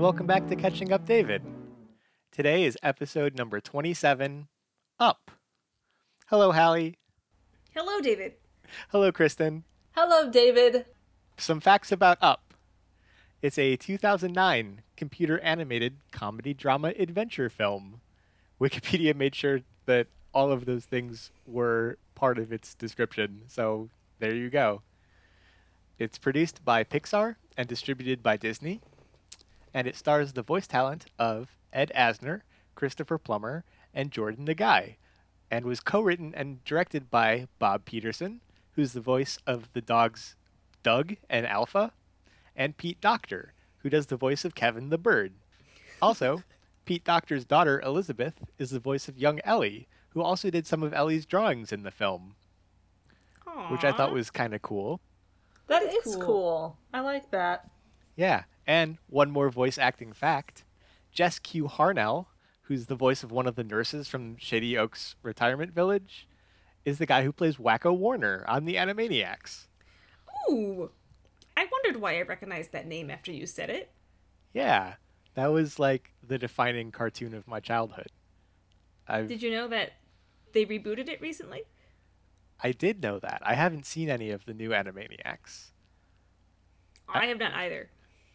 and welcome back to Catching Up David. Today is episode number 27, Up. Hello, Hallie. Hello, David. Hello, Kristen. Hello, David. Some facts about Up. It's a 2009 computer-animated comedy-drama-adventure film. Wikipedia made sure that all of those things were part of its description, so there you go. It's produced by Pixar and distributed by Disney, and it stars the voice talent of Ed Asner, Christopher Plummer, and Jordan Nagai, and was co-written and directed by Bob Peterson, who's the voice of the dogs Doug and Alpha, and Pete Docter, who does the voice of Kevin the bird. Also, Pete Docter's daughter Elizabeth is the voice of young Ellie, who also did some of Ellie's drawings in the film, Aww. Which I thought was kind of cool. That is cool. I like that. Yeah. And one more voice acting fact. Jess Q. Harnell, who's the voice of one of the nurses from Shady Oaks Retirement Village, is the guy who plays Wacko Warner on the Animaniacs. Ooh. I wondered why I recognized that name after you said it. Yeah. That was like the defining cartoon of my childhood. Did you know that they rebooted it recently? I did know that. I haven't seen any of the new Animaniacs. I have not either.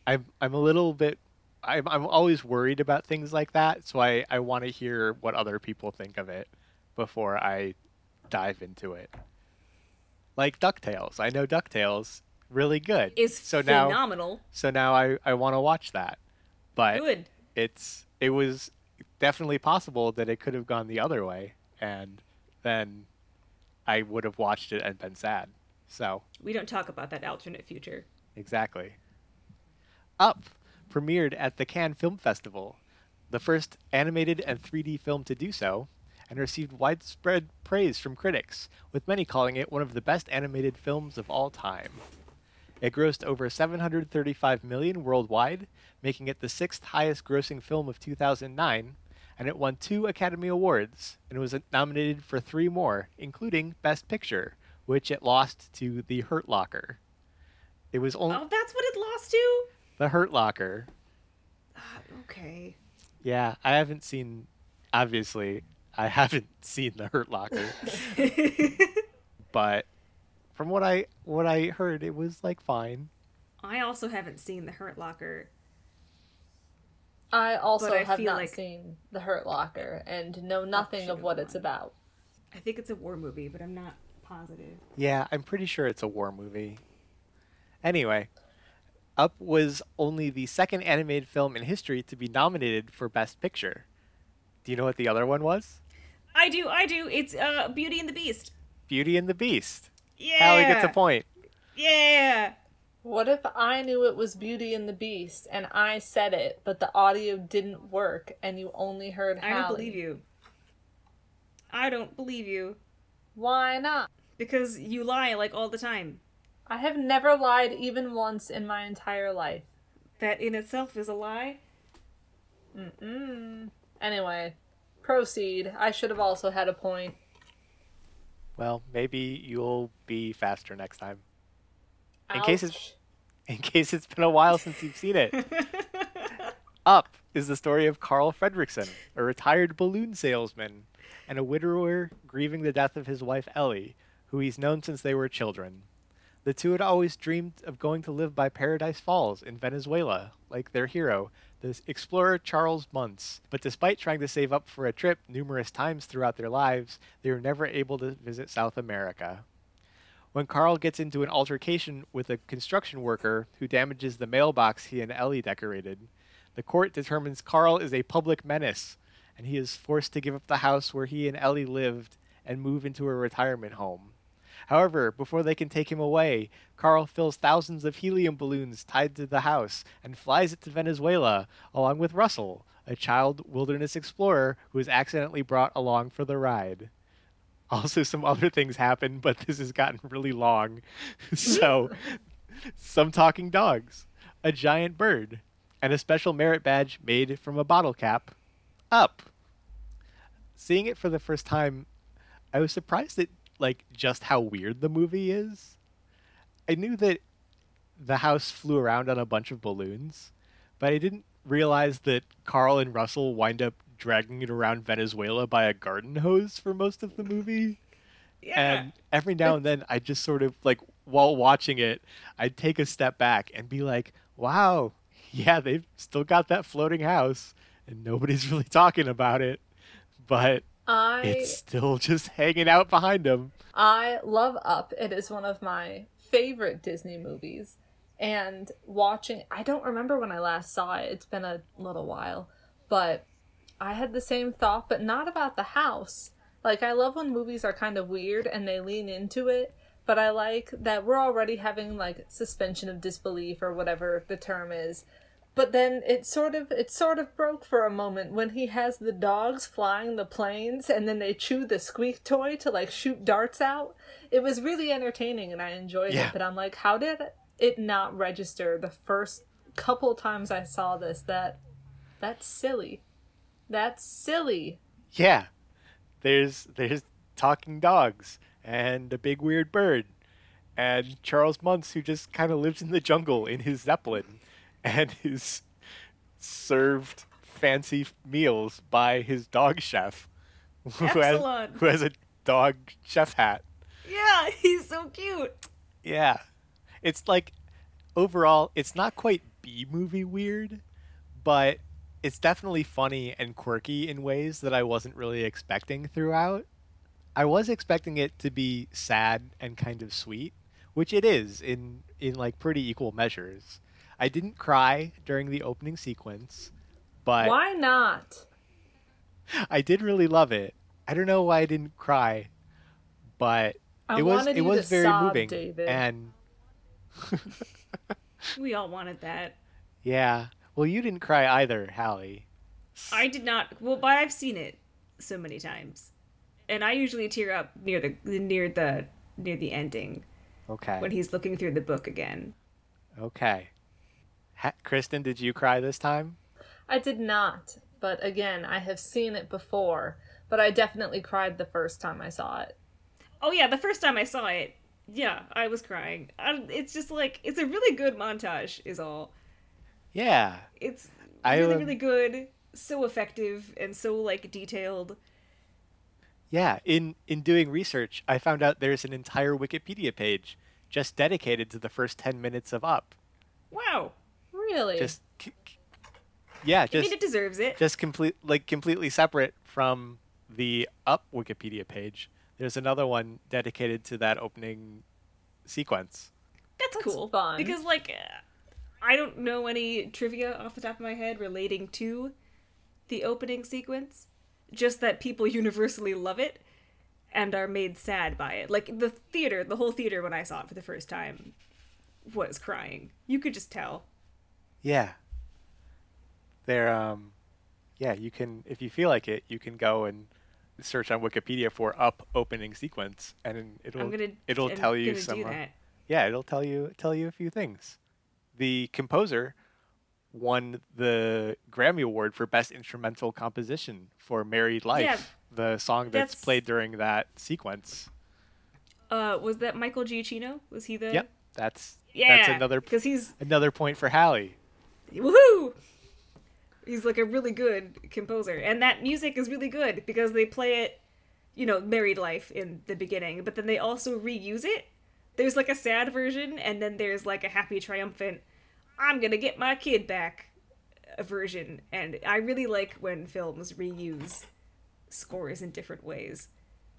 I'm a little bit... I'm always worried about things like that, so I want to hear what other people think of it before I dive into it. Like DuckTales. I know DuckTales, really good. It's phenomenal. So now I want to watch that. But good. It was definitely possible that it could have gone the other way, and then... I would have watched it and been sad. So we don't talk about that alternate future. Exactly. Up premiered at the Cannes Film Festival, the first animated and 3D film to do so, and received widespread praise from critics, with many calling it one of the best animated films of all time. It grossed over $735 million worldwide, making it the sixth highest-grossing film of 2009, and it won 2 Academy Awards, and was nominated for 3 more, including Best Picture, which it lost to The Hurt Locker. It was only... Oh, that's what it lost to? The Hurt Locker. Okay. Yeah, I haven't seen... Obviously, I haven't seen The Hurt Locker. But from what I heard, it was, like, fine. I also haven't seen The Hurt Locker. I also have not seen The Hurt Locker and know nothing of what it's about. I think it's a war movie, but I'm not positive. Yeah, I'm pretty sure it's a war movie. Anyway, Up was only the second animated film in history to be nominated for Best Picture. Do you know what the other one was? I do. It's Beauty and the Beast. Beauty and the Beast. Yeah. Hallie gets a point. Yeah. What if I knew it was Beauty and the Beast, and I said it, but the audio didn't work, and you only heard Hallie? I don't believe you. Why not? Because you lie, like, all the time. I have never lied even once in my entire life. That in itself is a lie? Anyway, proceed. I should have also had a point. Well, maybe you'll be faster next time. In case it's been a while since you've seen it. Up is the story of Carl Fredrickson, a retired balloon salesman, and a widower grieving the death of his wife Ellie, who he's known since they were children. The two had always dreamed of going to live by Paradise Falls in Venezuela, like their hero, the explorer Charles Muntz. But despite trying to save up for a trip numerous times throughout their lives, they were never able to visit South America. When Carl gets into an altercation with a construction worker who damages the mailbox he and Ellie decorated, the court determines Carl is a public menace, and he is forced to give up the house where he and Ellie lived and move into a retirement home. However, before they can take him away, Carl fills thousands of helium balloons tied to the house and flies it to Venezuela, along with Russell, a child wilderness explorer who is accidentally brought along for the ride. Also, some other things happen, but this has gotten really long. So, some talking dogs, a giant bird, and a special merit badge made from a bottle cap. Up. Seeing it for the first time, I was surprised at, like, just how weird the movie is. I knew that the house flew around on a bunch of balloons, but I didn't realize that Carl and Russell wind up dragging it around Venezuela by a garden hose for most of the movie. Yeah. And every now and then I just sort of like, while watching it, I'd take a step back and be like, wow, yeah, they've still got that floating house and nobody's really talking about it, but it's still just hanging out behind them. I love Up. It is one of my favorite Disney movies. And watching, I don't remember when I last saw it. It's been a little while, but I had the same thought, but not about the house. Like, I love when movies are kind of weird and they lean into it, but I like that we're already having, like, suspension of disbelief or whatever the term is. But then it sort of broke for a moment when he has the dogs flying the planes and then they chew the squeak toy to, like, shoot darts out. It was really entertaining and I enjoyed it, but I'm like, how did it not register the first couple times I saw this that that's silly? That's silly. Yeah. There's talking dogs and a big weird bird and Charles Muntz, who just kind of lives in the jungle in his Zeppelin and is served fancy meals by his dog chef who has a dog chef hat. Yeah, he's so cute. Yeah. It's like, overall, it's not quite B-movie weird, but it's definitely funny and quirky in ways that I wasn't really expecting throughout. I was expecting it to be sad and kind of sweet, which it is in like pretty equal measures. I didn't cry during the opening sequence, but... Why not? I did really love it. I don't know why I didn't cry, but it was very sob, moving. David. And we all wanted that. Yeah. Well, you didn't cry either, Hallie. I did not. Well, but I've seen it so many times, and I usually tear up near the ending. Okay. When he's looking through the book again. Okay. Kristen, did you cry this time? I did not, but again, I have seen it before, but I definitely cried the first time I saw it. Oh yeah, the first time I saw it, yeah, I was crying. It's just like, it's a really good montage, is all. Yeah. It's really, really good, so effective, and so, like, detailed. Yeah, in doing research, I found out there's an entire Wikipedia page just dedicated to the first 10 minutes of Up. Wow. Really? I mean, it deserves it. Just completely separate from the Up Wikipedia page. There's another one dedicated to that opening sequence. That's cool. Fun. Because, like... I don't know any trivia off the top of my head relating to the opening sequence. Just that people universally love it and are made sad by it. Like, the whole theater when I saw it for the first time was crying. You could just tell. Yeah. You can, if you feel like it, you can go and search on Wikipedia for Up opening sequence and it'll tell you some. Yeah, it'll tell you a few things. The composer won the Grammy Award for Best Instrumental Composition for Married Life, the song that's played during that sequence. Was that Michael Giacchino? Was he the... Yep, that's another, because he's... another point for Hallie. Woohoo! He's like a really good composer. And that music is really good because they play it, you know, Married Life in the beginning, but then they also reuse it. There's, like, a sad version, and then there's, like, a happy, triumphant, I'm gonna get my kid back version. And I really like when films reuse scores in different ways.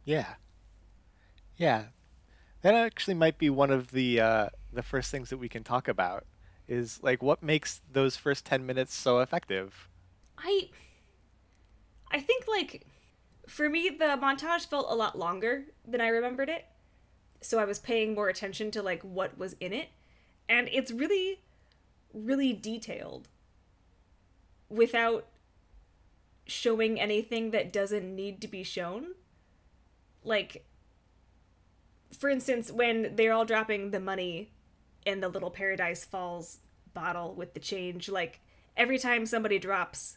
Yeah. Yeah. That actually might be one of the first things that we can talk about is, like, what makes those first 10 minutes so effective? I think, like, for me, the montage felt a lot longer than I remembered it. So I was paying more attention to, like, what was in it. And it's really, really detailed without showing anything that doesn't need to be shown. Like, for instance, when they're all dropping the money in the little Paradise Falls bottle with the change, like, every time somebody drops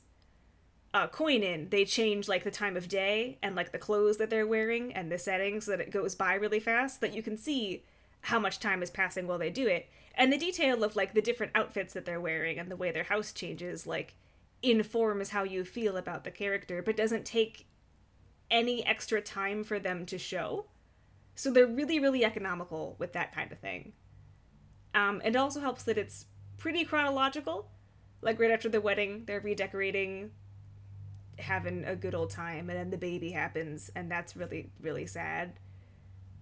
a coin in, they change, like, the time of day and, like, the clothes that they're wearing and the setting so that it goes by really fast, that you can see how much time is passing while they do it. And the detail of, like, the different outfits that they're wearing and the way their house changes, like, informs how you feel about the character, but doesn't take any extra time for them to show. So they're really, really economical with that kind of thing. It also helps that it's pretty chronological. Like, right after the wedding, they're redecorating, having a good old time, and then the baby happens, and that's really, really sad.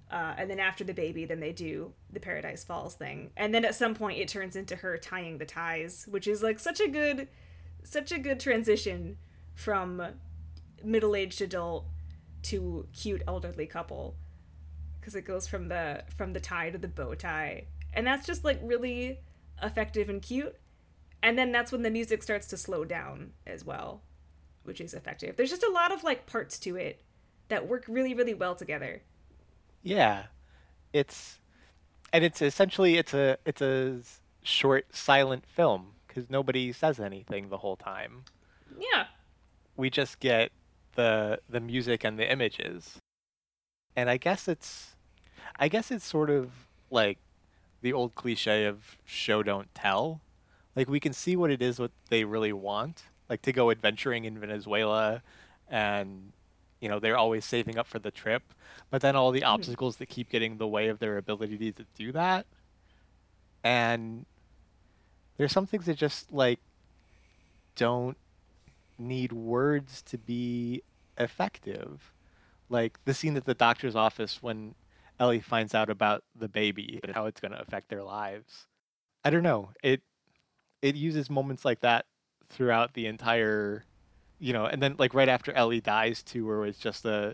And then after the baby, then they do the Paradise Falls thing. And then at some point it turns into her tying the ties, which is, like, such a good transition from middle-aged adult to cute elderly couple. Because it goes from the tie to the bow tie. And that's just, like, really effective and cute. And then that's when the music starts to slow down as well, which is effective. There's just a lot of, like, parts to it that work really, really well together. Yeah, it's essentially a short silent film because nobody says anything the whole time. Yeah, we just get the music and the images, and I guess it's sort of like the old cliche of show don't tell. Like, we can see what it is what they really want, like to go adventuring in Venezuela, and you know, they're always saving up for the trip, but then all the obstacles that keep getting in the way of their ability to do that. And there's some things that just, like, don't need words to be effective. Like the scene at the doctor's office when Ellie finds out about the baby and how it's going to affect their lives. I don't know. It uses moments like that throughout the entire, you know, and then, like, right after Ellie dies too, where it's just a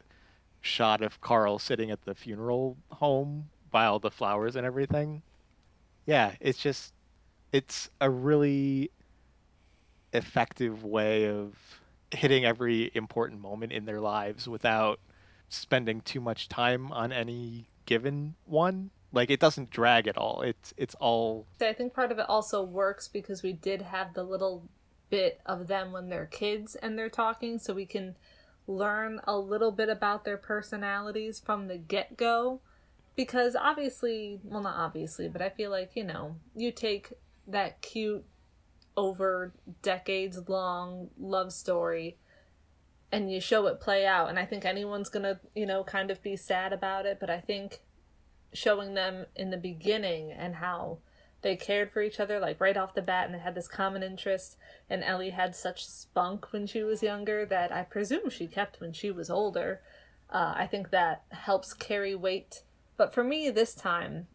shot of Carl sitting at the funeral home by all the flowers and everything. Yeah, it's a really effective way of hitting every important moment in their lives without spending too much time on any given one. Like, it doesn't drag at all. It's all... I think part of it also works because we did have the little bit of them when they're kids and they're talking, so we can learn a little bit about their personalities from the get-go, because obviously, well, not obviously, but I feel like, you know, you take that cute over decades long love story and you show it play out, and I think anyone's gonna, you know, kind of be sad about it, but I think showing them in the beginning and how they cared for each other, like, right off the bat, and they had this common interest, and Ellie had such spunk when she was younger that I presume she kept when she was older. I think that helps carry weight. But for me, this time,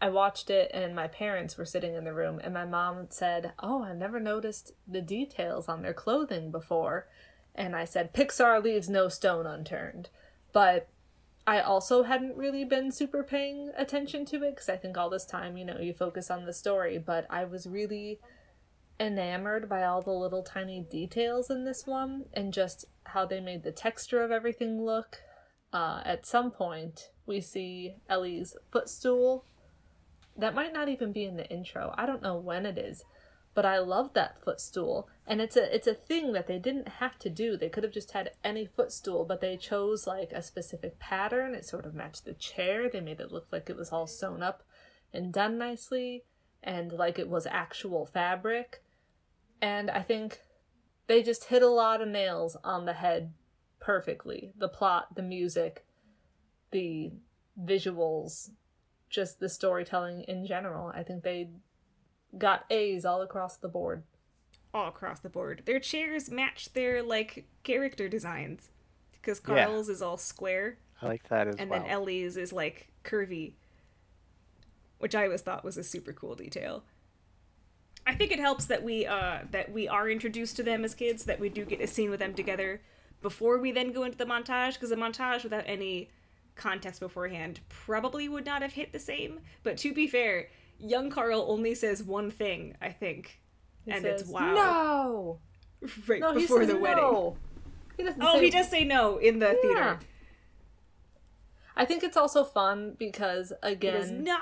I watched it, and my parents were sitting in the room, and my mom said, "Oh, I never noticed the details on their clothing before." And I said, "Pixar leaves no stone unturned." But I also hadn't really been super paying attention to it, because I think all this time, you know, you focus on the story, but I was really enamored by all the little tiny details in this one, and just how they made the texture of everything look. At some point, we see Ellie's footstool. That might not even be in the intro. I don't know when it is, but I love that footstool. And it's a thing that they didn't have to do. They could have just had any footstool, but they chose, like, a specific pattern. It sort of matched the chair. They made it look like it was all sewn up and done nicely, and like it was actual fabric. And I think they just hit a lot of nails on the head perfectly. The plot, the music, the visuals, just the storytelling in general. I think they got A's all across the board. Their chairs match their, like, character designs, because Carl's is all square. I like that as well. And then Ellie's is, like, curvy, which I always thought was a super cool detail. I think it helps that we are introduced to them as kids, that we do get a scene with them together before we then go into the montage, because the montage without any context beforehand probably would not have hit the same. But to be fair, young Carl only says one thing, I think. He and says, it's wow. No! Right no, before he says the wedding. No. He doesn't say... he does say no in the theater. I think it's also fun because, again... He goes,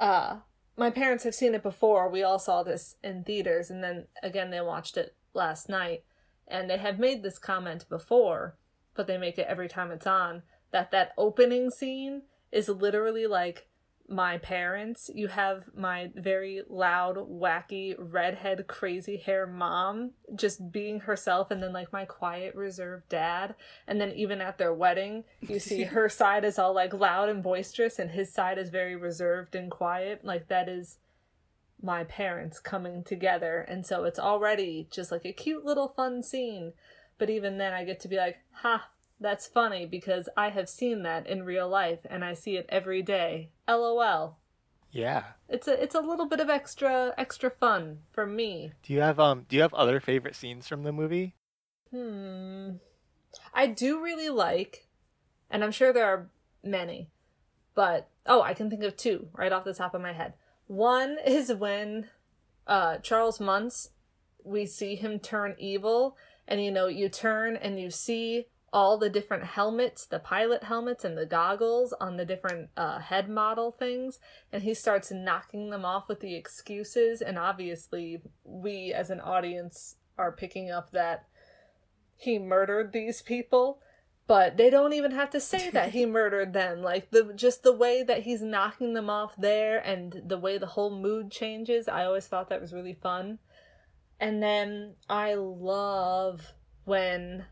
no! My parents have seen it before. We all saw this in theaters. And then, again, they watched it last night. And they have made this comment before, but they make it every time it's on, that opening scene is literally, like, my parents. You have my very loud, wacky, redhead, crazy hair mom just being herself, and then like my quiet, reserved dad. And then even at their wedding, you see her side is all like loud and boisterous, and his side is very reserved and quiet. Like that is my parents coming together. And so it's already just like a cute little fun scene. But even then I get to be like, ha, that's funny because I have seen that in real life and I see it every day. LOL. Yeah. It's a little bit of extra fun for me. Do you have other favorite scenes from the movie? I do really like, and I'm sure there are many, but I can think of two right off the top of my head. One is when Charles Muntz, we see him turn evil, and you turn and you see all the different helmets, the pilot helmets and the goggles on the different head model things. And he starts knocking them off with the excuses. And obviously we as an audience are picking up that he murdered these people, but they don't even have to say that he murdered them. Like the way that he's knocking them off there and the way the whole mood changes. I always thought that was really fun. And then I love when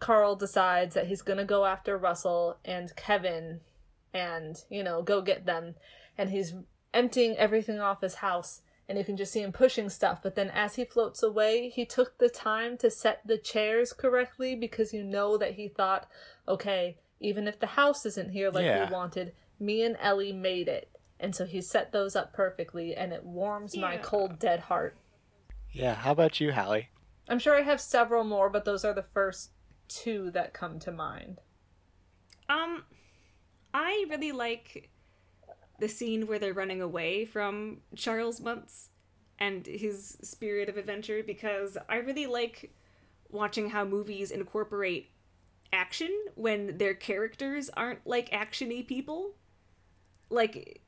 Carl decides that he's going to go after Russell and Kevin and, go get them. And he's emptying everything off his house. And you can just see him pushing stuff. But then as he floats away, he took the time to set the chairs correctly because that he thought, okay, even if the house isn't here like we wanted, me and Ellie made it. And so he set those up perfectly, and it warms my cold, dead heart. Yeah. How about you, Hallie? I'm sure I have several more, but those are the first two that come to mind. I really like the scene where they're running away from Charles Muntz and his spirit of adventure, because I really like watching how movies incorporate action when their characters aren't like action-y people. Like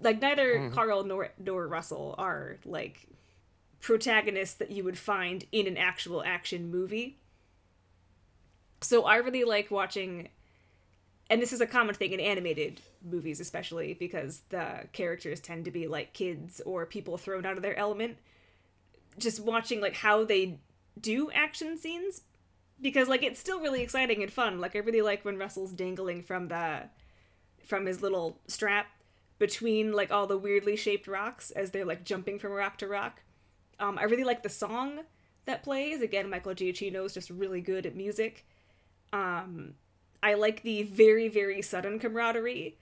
neither Carl nor Russell are like protagonists that you would find in an actual action movie. So I really like watching, and this is a common thing in animated movies especially, because the characters tend to be like kids or people thrown out of their element, just watching like how they do action scenes, because like it's still really exciting and fun. Like I really like when Russell's dangling from his little strap between like all the weirdly shaped rocks as they're like jumping from rock to rock. I really like the song that plays. Again, Michael Giacchino is just really good at music. I like the very, very sudden camaraderie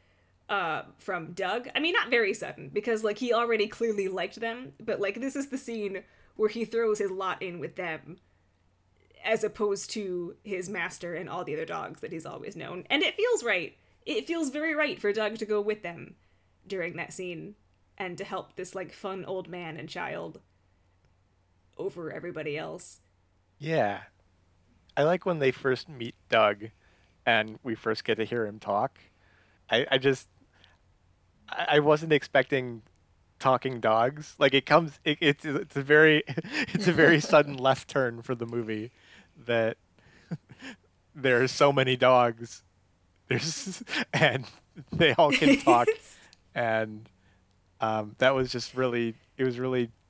from Doug. I mean, not very sudden, because, like, he already clearly liked them, but, like, this is the scene where he throws his lot in with them as opposed to his master and all the other dogs that he's always known. And it feels right. It feels very right for Doug to go with them during that scene and to help this, like, fun old man and child over everybody else. Yeah. I like when they first meet Doug and we first get to hear him talk. I wasn't expecting talking dogs. Like it's a very sudden left turn for the movie that there are so many dogs. And they all can talk. And that was just really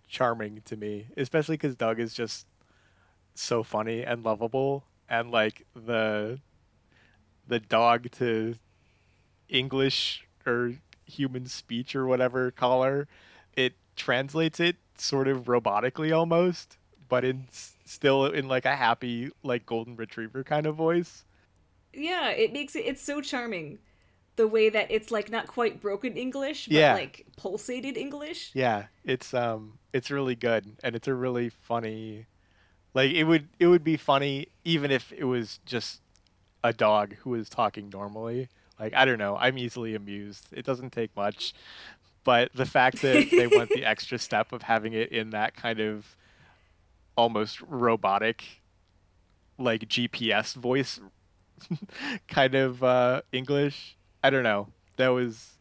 charming to me, especially because Doug is just so funny and lovable, and like the dog to English or human speech or whatever collar, it translates it sort of robotically almost, but still in like a happy like golden retriever kind of voice. Yeah, it's so charming the way that it's like not quite broken English, but like pulsated English. Yeah, it's really good, and it's a really funny. Like it would be funny even if it was just a dog who was talking normally. Like I don't know, I'm easily amused. It doesn't take much, but the fact that they went the extra step of having it in that kind of almost robotic, like GPS voice, kind of English. I don't know. It was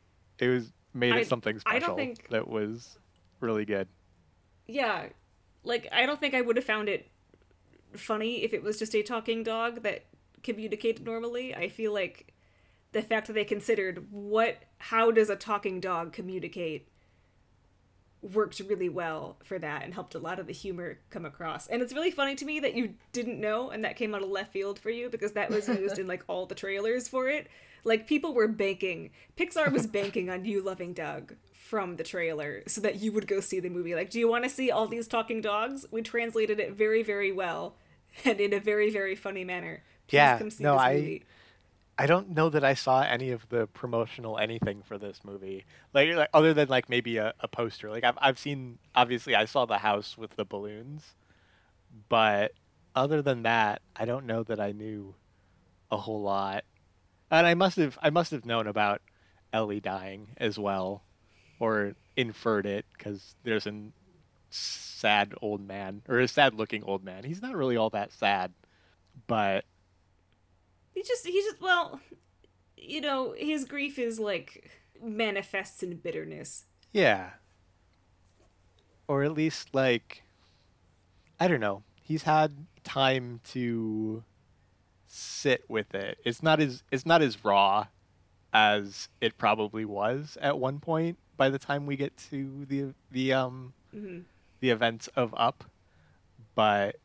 made it something special that was really good. Yeah. Like, I don't think I would have found it funny if it was just a talking dog that communicated normally. I feel like the fact that they considered how does a talking dog communicate worked really well for that and helped a lot of the humor come across. And it's really funny to me that you didn't know and that came out of left field for you, because that was used in like all the trailers for it. Like, people were banking. Pixar was banking on you loving Doug from the trailer so that you would go see the movie. Like, do you want to see all these talking dogs? We translated it very, very well and in a very, very funny manner. Please come see this movie. I don't know that I saw any of the promotional anything for this movie, like other than like maybe a poster. Like I've seen, obviously I saw the house with the balloons, but other than that, I don't know that I knew a whole lot. And I must have known about Ellie dying as well, or inferred it, because there's a sad old man, or a sad-looking old man. He's not really all that sad, but. He just, well, you know, his grief is, like, manifests in bitterness. Yeah. Or at least, like, I don't know. He's had time to sit with it. It's not as raw as it probably was at one point by the time we get to the events of Up. But,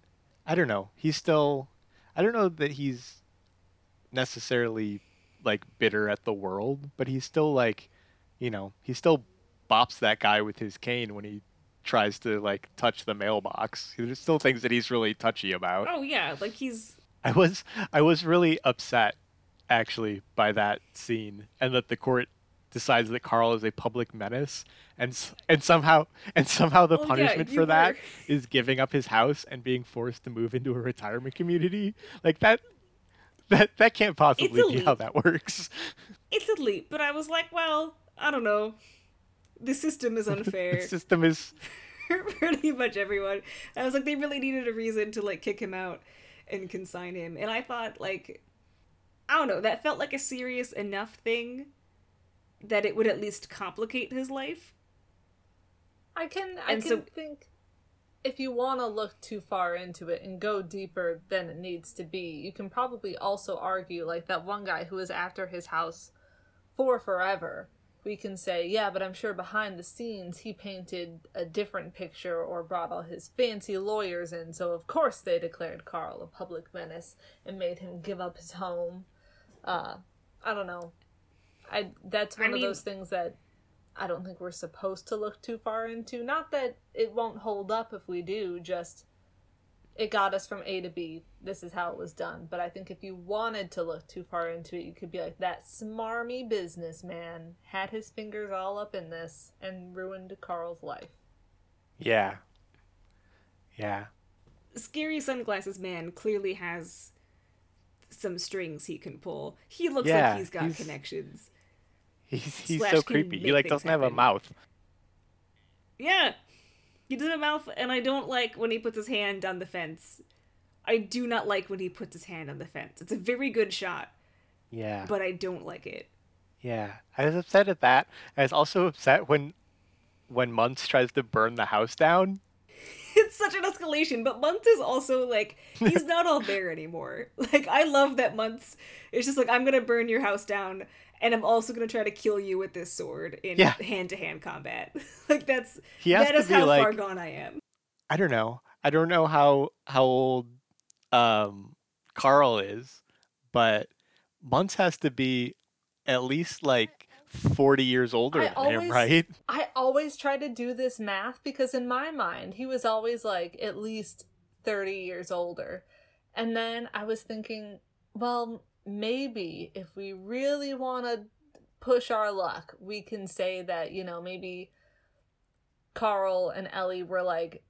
I don't know. He's still, I don't know that he's necessarily like bitter at the world, but he's still like, you know, he still bops that guy with his cane when he tries to like touch the mailbox. There's still things that he's really touchy about. Oh yeah, like he's I was really upset actually by that scene, and that the court decides that Carl is a public menace, and somehow the punishment for that is giving up his house and being forced to move into a retirement community. Like that can't possibly be how that works. It's a leap, but I was like, well, I don't know. The system is unfair. The system is pretty much everyone. I was like, they really needed a reason to like kick him out and consign him. And I thought, like, I don't know, that felt like a serious enough thing that it would at least complicate his life. I think if you want to look too far into it and go deeper than it needs to be, you can probably also argue, like, that one guy who was after his house for forever, we can say, yeah, but I'm sure behind the scenes he painted a different picture or brought all his fancy lawyers in, so of course they declared Carl a public menace and made him give up his home. I don't know. That's one of those things that I don't think we're supposed to look too far into. Not that it won't hold up if we do, just it got us from A to B. This is how it was done. But I think if you wanted to look too far into it, you could be like, that smarmy businessman had his fingers all up in this and ruined Carl's life. Yeah. Yeah. Scary Sunglasses Man clearly has some strings he can pull. He looks like he's got connections. He's so creepy. He like doesn't have a mouth. Yeah. He doesn't have a mouth, and I don't like when he puts his hand on the fence. I do not like when he puts his hand on the fence. It's a very good shot. Yeah. But I don't like it. Yeah. I was upset at that. I was also upset when Muntz tries to burn the house down. It's such an escalation, but Muntz is also like, he's not all there anymore. Like, I love that Muntz is just like, I'm gonna burn your house down. And I'm also going to try to kill you with this sword in hand-to-hand combat. Like, that is how like, far gone I am. I don't know. I don't know how old Carl is, but Muntz has to be at least, like, 40 years older than him, right? I always try to do this math because in my mind, he was always, like, at least 30 years older. And then I was thinking, well, maybe if we really want to push our luck, we can say that, you know, maybe Carl and Ellie were like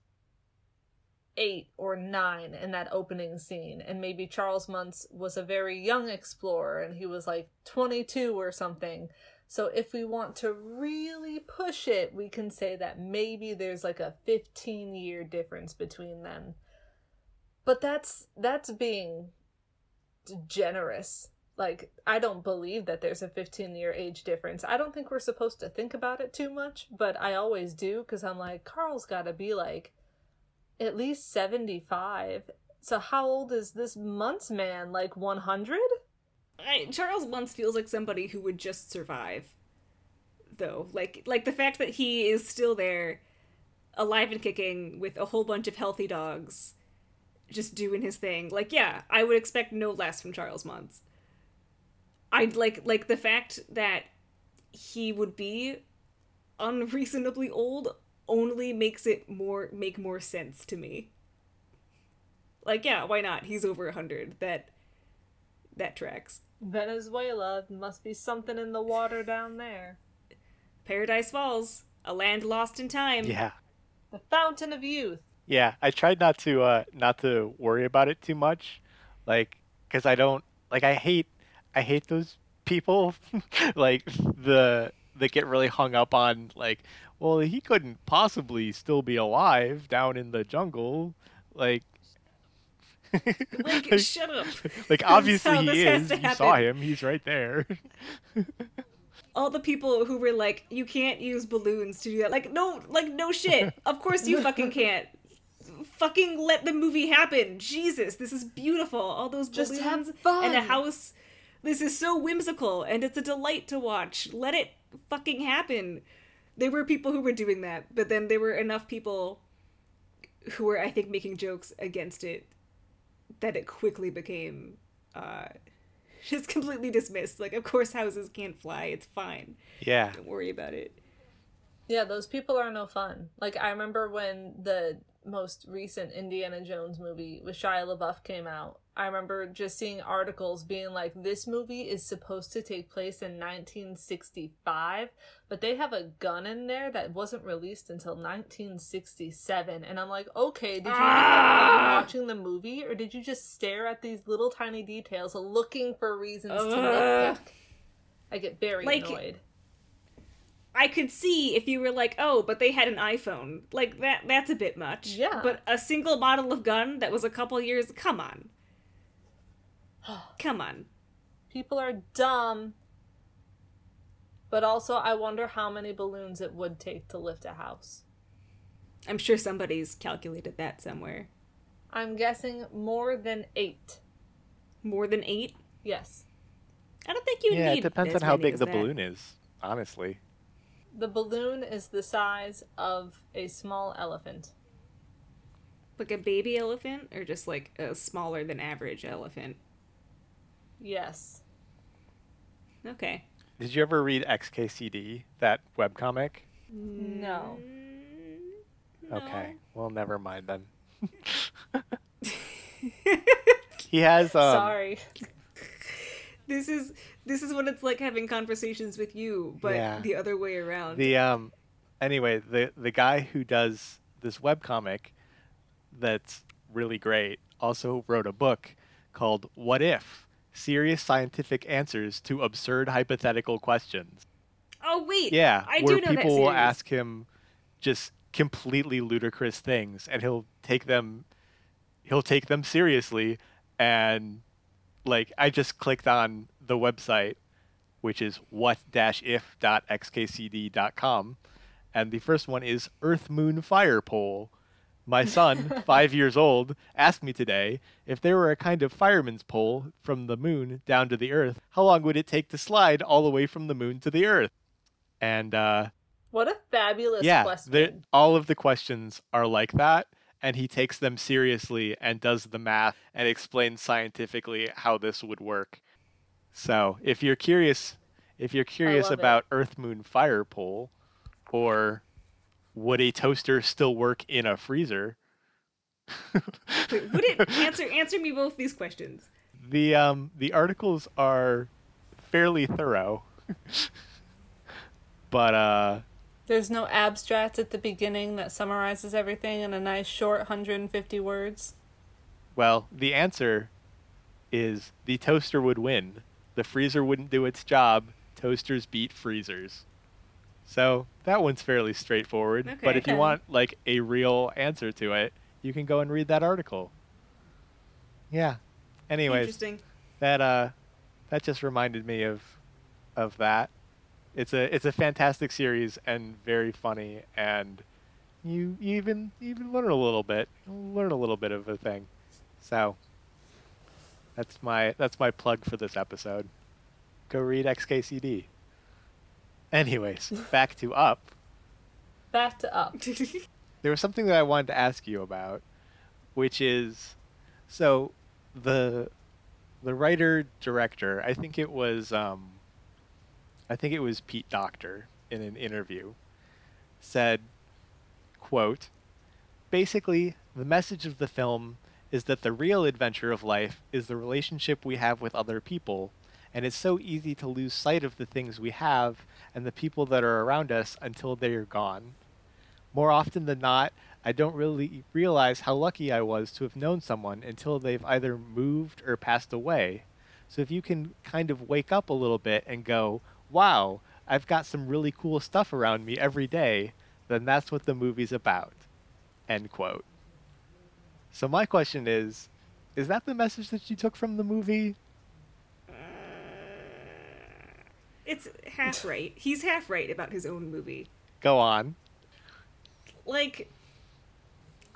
8 or 9 in that opening scene. And maybe Charles Muntz was a very young explorer and he was like 22 or something. So if we want to really push it, we can say that maybe there's like a 15-year difference between them. But that's being generous. Like, I don't believe that there's a 15-year age difference. I don't think we're supposed to think about it too much, but I always do because I'm like, Carl's got to be like at least 75. So how old is this Muntz man? Like 100? Charles Muntz feels like somebody who would just survive, though. Like the fact that he is still there, alive and kicking, with a whole bunch of healthy dogs, just doing his thing. Like, yeah, I would expect no less from Charles Muntz. I'd like the fact that he would be unreasonably old only makes it make more sense to me. Like, yeah, why not? He's over 100. That tracks. Venezuela, must be something in the water down there. Paradise Falls, a land lost in time. Yeah. The fountain of youth. Yeah, I tried not to worry about it too much, like, because I don't like I hate those people, like that get really hung up on, like, well, he couldn't possibly still be alive down in the jungle, like. Like, shut up. Like, obviously he is. You saw him. He's right there. All the people who were like, you can't use balloons to do that. Like, no shit. Of course you fucking can't. Fucking let the movie happen. Jesus, this is beautiful. All those balloons and a house. This is so whimsical, and it's a delight to watch. Let it fucking happen. There were people who were doing that, but then there were enough people who were, I think, making jokes against it, that it quickly became just completely dismissed. Like, of course houses can't fly. It's fine. Yeah. Don't worry about it. Yeah, those people are no fun. Like, I remember when the most recent Indiana Jones movie with Shia LaBeouf came out, I remember just seeing articles being like, this movie is supposed to take place in 1965, but they have a gun in there that wasn't released until 1967. And I'm like, okay, did you watching the movie, or did you just stare at these little tiny details looking for reasons to make it? I get very annoyed. I could see if you were like, oh, but they had an iPhone. Like, that's a bit much. Yeah. But a single model of gun that was a couple years, come on. Come on. People are dumb. But also, I wonder how many balloons it would take to lift a house. I'm sure somebody's calculated that somewhere. I'm guessing more than 8. More than 8? Yes. I don't think you need. Yeah, it depends on how big the balloon is, honestly. The balloon is the size of a small elephant. Like a baby elephant, or just like a smaller than average elephant? Yes. Okay. Did you ever read XKCD, that webcomic? No. Okay. Well, never mind then. He has. Sorry. This is what it's like having conversations with you, but the other way around. Anyway, the guy who does this webcomic that's really great also wrote a book called What If? Serious Scientific Answers to Absurd Hypothetical Questions. Oh, wait. Yeah, I do know that series. Where people will ask him just completely ludicrous things, and he'll take them seriously. And like, I just clicked on the website, which is what-if.xkcd.com, and the first one is Earth Moon Fire Pole. My son, 5 years old, asked me today, if there were a kind of fireman's pole from the moon down to the earth, how long would it take to slide all the way from the moon to the earth? And what a fabulous question. Yeah, all of the questions are like that, and he takes them seriously and does the math and explains scientifically how this would work. So if you're curious about Earth, Moon, Fire Pole, or would a toaster still work in a freezer? Wait, would it? Answer me both these questions. The articles are fairly thorough, but there's no abstract at the beginning that summarizes everything in a nice short 150 words. Well, the answer is the toaster would win. The freezer wouldn't do its job. Toasters beat freezers. So that one's fairly straightforward, okay, but if you want like a real answer to it, you can go and read that article. Yeah. Anyways, interesting. That just reminded me of that. It's a fantastic series and very funny, and you even learn a little bit of a thing. So That's my plug for this episode. Go read XKCD. Anyways, back to Up. Back to Up. There was something that I wanted to ask you about, which is, so the writer director, I think it was Pete Docter in an interview, said, quote, basically, the message of the film is that the real adventure of life is the relationship we have with other people, and it's so easy to lose sight of the things we have and the people that are around us until they're gone. More often than not, I don't really realize how lucky I was to have known someone until they've either moved or passed away. So if you can kind of wake up a little bit and go, wow, I've got some really cool stuff around me every day, then that's what the movie's about. End quote. So my question is that the message that you took from the movie? It's half right. He's half right about his own movie. Go on. Like,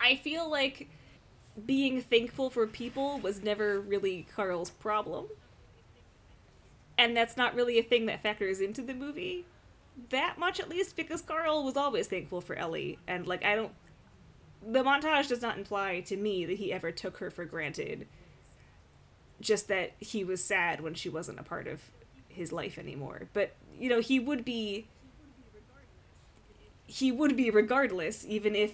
I feel like being thankful for people was never really Carl's problem. And that's not really a thing that factors into the movie that much, at least, because Carl was always thankful for Ellie. And, like, the montage does not imply to me that he ever took her for granted. Just that he was sad when she wasn't a part of his life anymore. But, you know, he would be regardless, even if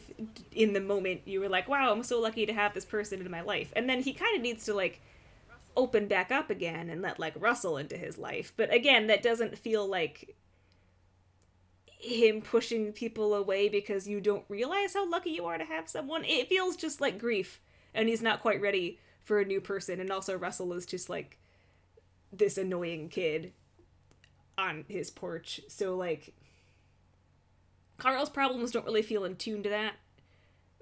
in the moment you were like, wow, I'm so lucky to have this person in my life. And then he kind of needs to, like, open back up again and let, like, Russell into his life. But again, that doesn't feel like him pushing people away because you don't realize how lucky you are to have someone. It feels just like grief, and he's not quite ready for a new person. And also Russell is just like this annoying kid on his porch. So like Carl's problems don't really feel in tune to that.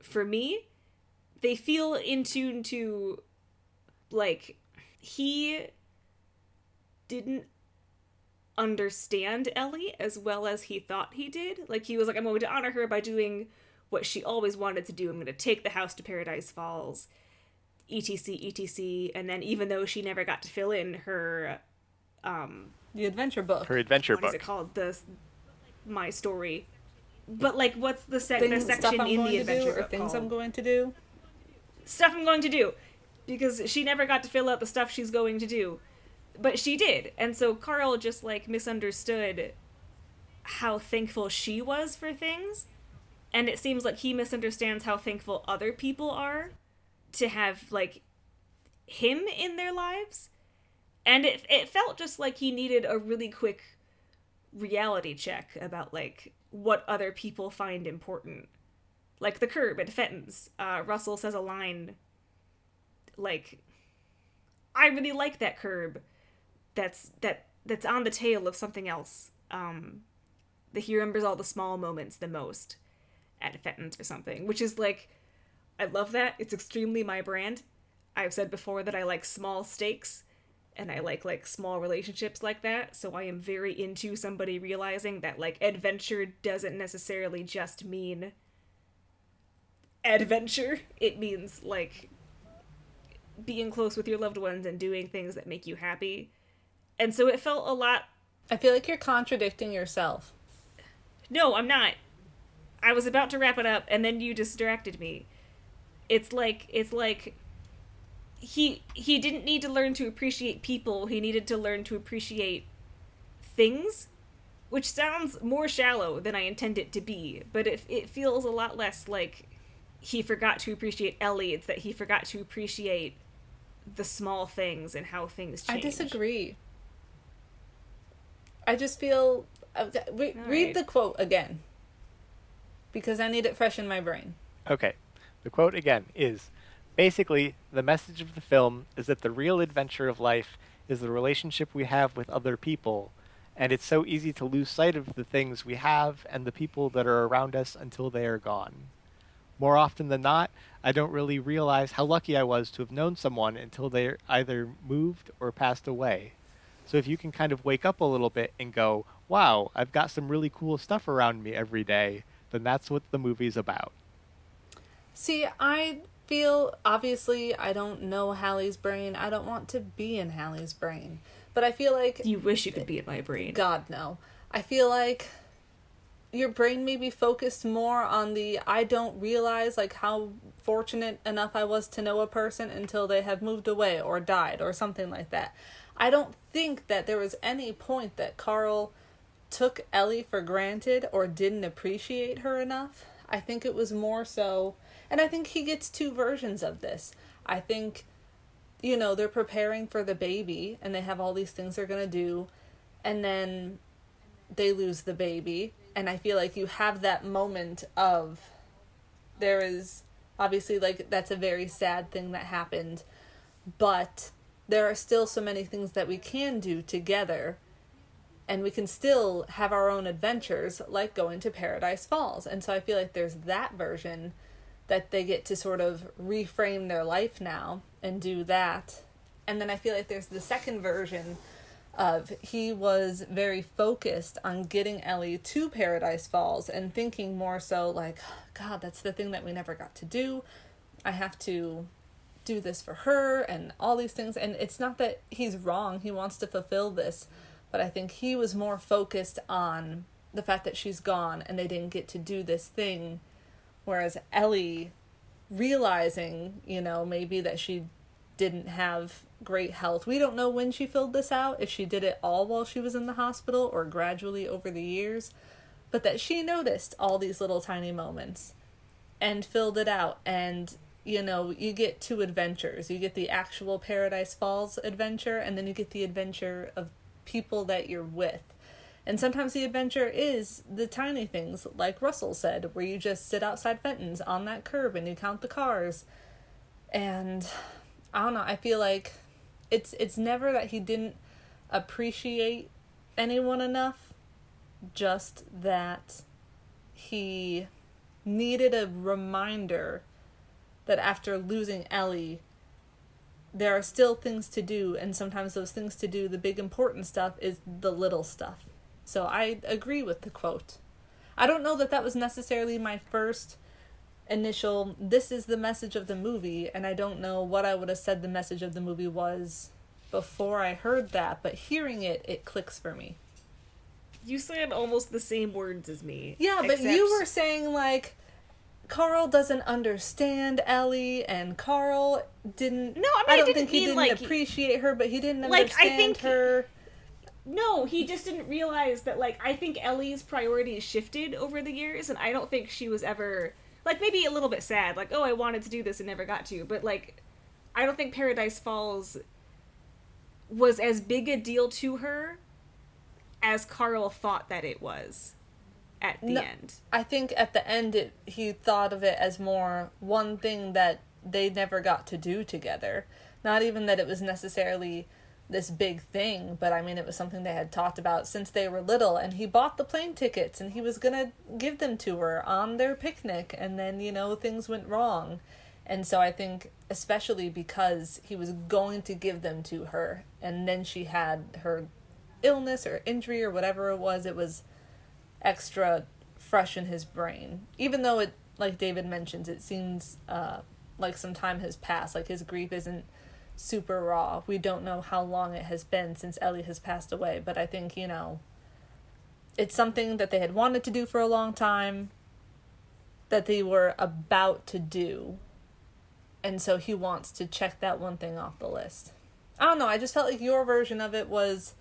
For me, they feel in tune to like he didn't understand Ellie as well as he thought he did. Like he was like, I'm going to honor her by doing what she always wanted to do. I'm going to take the house to Paradise Falls, etc. And then even though she never got to fill in her her adventure book, what is it called? My story. But like, what's the section in the adventure book? Or things I'm going to do. Stuff I'm going to do, because she never got to fill out the stuff she's going to do. But she did, and so Carl just, like, misunderstood how thankful she was for things, and it seems like he misunderstands how thankful other people are to have, like, him in their lives, and it felt just like he needed a really quick reality check about, like, what other people find important. Like, the curb at Fenton's, Russell says a line, like, I really like that curb. That's on the tail of something else. That he remembers all the small moments the most at Fenton's or something, which is like, I love that. It's extremely my brand. I've said before that I like small stakes and I like small relationships like that. So I am very into somebody realizing that like adventure doesn't necessarily just mean adventure. It means like being close with your loved ones and doing things that make you happy. And so it felt a lot... I feel like you're contradicting yourself. No, I'm not. I was about to wrap it up, and then you distracted me. It's like... He didn't need to learn to appreciate people. He needed to learn to appreciate things, which sounds more shallow than I intend it to be. But it feels a lot less like he forgot to appreciate Ellie. It's that he forgot to appreciate the small things and how things change. I disagree. I just feel... Read the quote again, because I need it fresh in my brain. Okay. The quote again is, basically, the message of the film is that the real adventure of life is the relationship we have with other people, and it's so easy to lose sight of the things we have and the people that are around us until they are gone. More often than not, I don't really realize how lucky I was to have known someone until they either moved or passed away. So if you can kind of wake up a little bit and go, wow, I've got some really cool stuff around me every day, then that's what the movie's about. See, I feel, obviously, I don't know Hallie's brain. I don't want to be in Hallie's brain. But I feel like... You wish you could be in my brain. God, no. I feel like your brain may be focused more on the I don't realize, like, how fortunate enough I was to know a person until they have moved away or died or something like that. I don't think that there was any point that Carl took Ellie for granted or didn't appreciate her enough. I think it was more so... And I think he gets two versions of this. I think, you know, they're preparing for the baby and they have all these things they're going to do. And then they lose the baby. And I feel like you have that moment of... There is... Obviously, like, that's a very sad thing that happened. But there are still so many things that we can do together. And we can still have our own adventures, like going to Paradise Falls. And so I feel like there's that version... that they get to sort of reframe their life now and do that. And then I feel like there's the second version of he was very focused on getting Ellie to Paradise Falls and thinking more so like, God, that's the thing that we never got to do. I have to do this for her and all these things. And it's not that he's wrong. He wants to fulfill this. But I think he was more focused on the fact that she's gone and they didn't get to do this thing. Whereas Ellie, realizing, you know, maybe that she didn't have great health. We don't know when she filled this out, if she did it all while she was in the hospital or gradually over the years, but that she noticed all these little tiny moments and filled it out. And, you know, you get two adventures. You get the actual Paradise Falls adventure, and then you get the adventure of people that you're with. And sometimes the adventure is the tiny things, like Russell said, where you just sit outside Fenton's on that curb and you count the cars. And I don't know, I feel like it's never that he didn't appreciate anyone enough, just that he needed a reminder that after losing Ellie, there are still things to do. And sometimes those things to do, the big important stuff, is the little stuff. So I agree with the quote. I don't know that that was necessarily my first initial, this is the message of the movie, and I don't know what I would have said the message of the movie was before I heard that, but hearing it, it clicks for me. You said almost the same words as me. Yeah, but you were saying, like, Carl doesn't understand Ellie, and Carl didn't... No, I mean, I don't think he didn't appreciate her, but he didn't understand her... No, he just didn't realize that, like, I think Ellie's priorities shifted over the years, and I don't think she was ever, like, maybe a little bit sad, like, oh, I wanted to do this and never got to, but, like, I don't think Paradise Falls was as big a deal to her as Carl thought that it was at the end. I think at the end he thought of it as more one thing that they never got to do together. Not even that it was necessarily... this big thing, but I mean it was something they had talked about since they were little, and he bought the plane tickets and he was gonna give them to her on their picnic, and then, you know, things went wrong. And so I think especially because he was going to give them to her, and then she had her illness or injury or whatever it was extra fresh in his brain, even though it, like David mentions, it seems like some time has passed, like his grief isn't super raw. We don't know how long it has been since Ellie has passed away, but I think, you know, it's something that they had wanted to do for a long time, that they were about to do, and so he wants to check that one thing off the list. I don't know, I just felt like your version of it was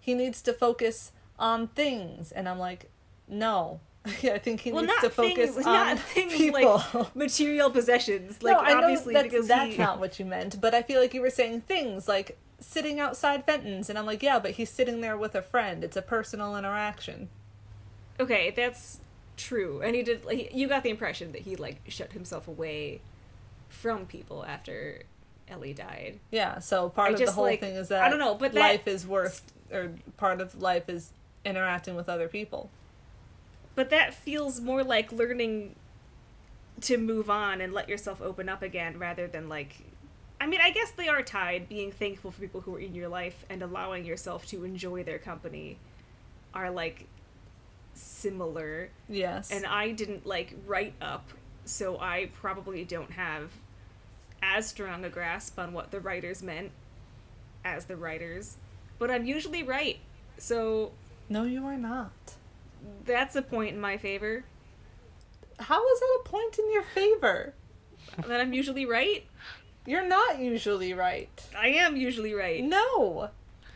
he needs to focus on things, and I'm like, no. Yeah, I think he needs to focus on people. Like material possessions. Like, no, I know obviously that's not what you meant, but I feel like you were saying things like sitting outside Fenton's, and I'm like, yeah, but he's sitting there with a friend. It's a personal interaction. Okay, that's true. And he did. Like, you got the impression that he like shut himself away from people after Ellie died. Yeah. So part of the whole thing is that I don't know, but life is worth, or part of life is interacting with other people. But that feels more like learning to move on and let yourself open up again, rather than like... I mean, I guess they are tied. Being thankful for people who are in your life and allowing yourself to enjoy their company are, like, similar. Yes. And I didn't, like, write up, so I probably don't have as strong a grasp on what the writers meant as the writers, but I'm usually right, so... No, you are not. That's a point in my favor. How is that a point in your favor? That I'm usually right? You're not usually right. I am usually right. No!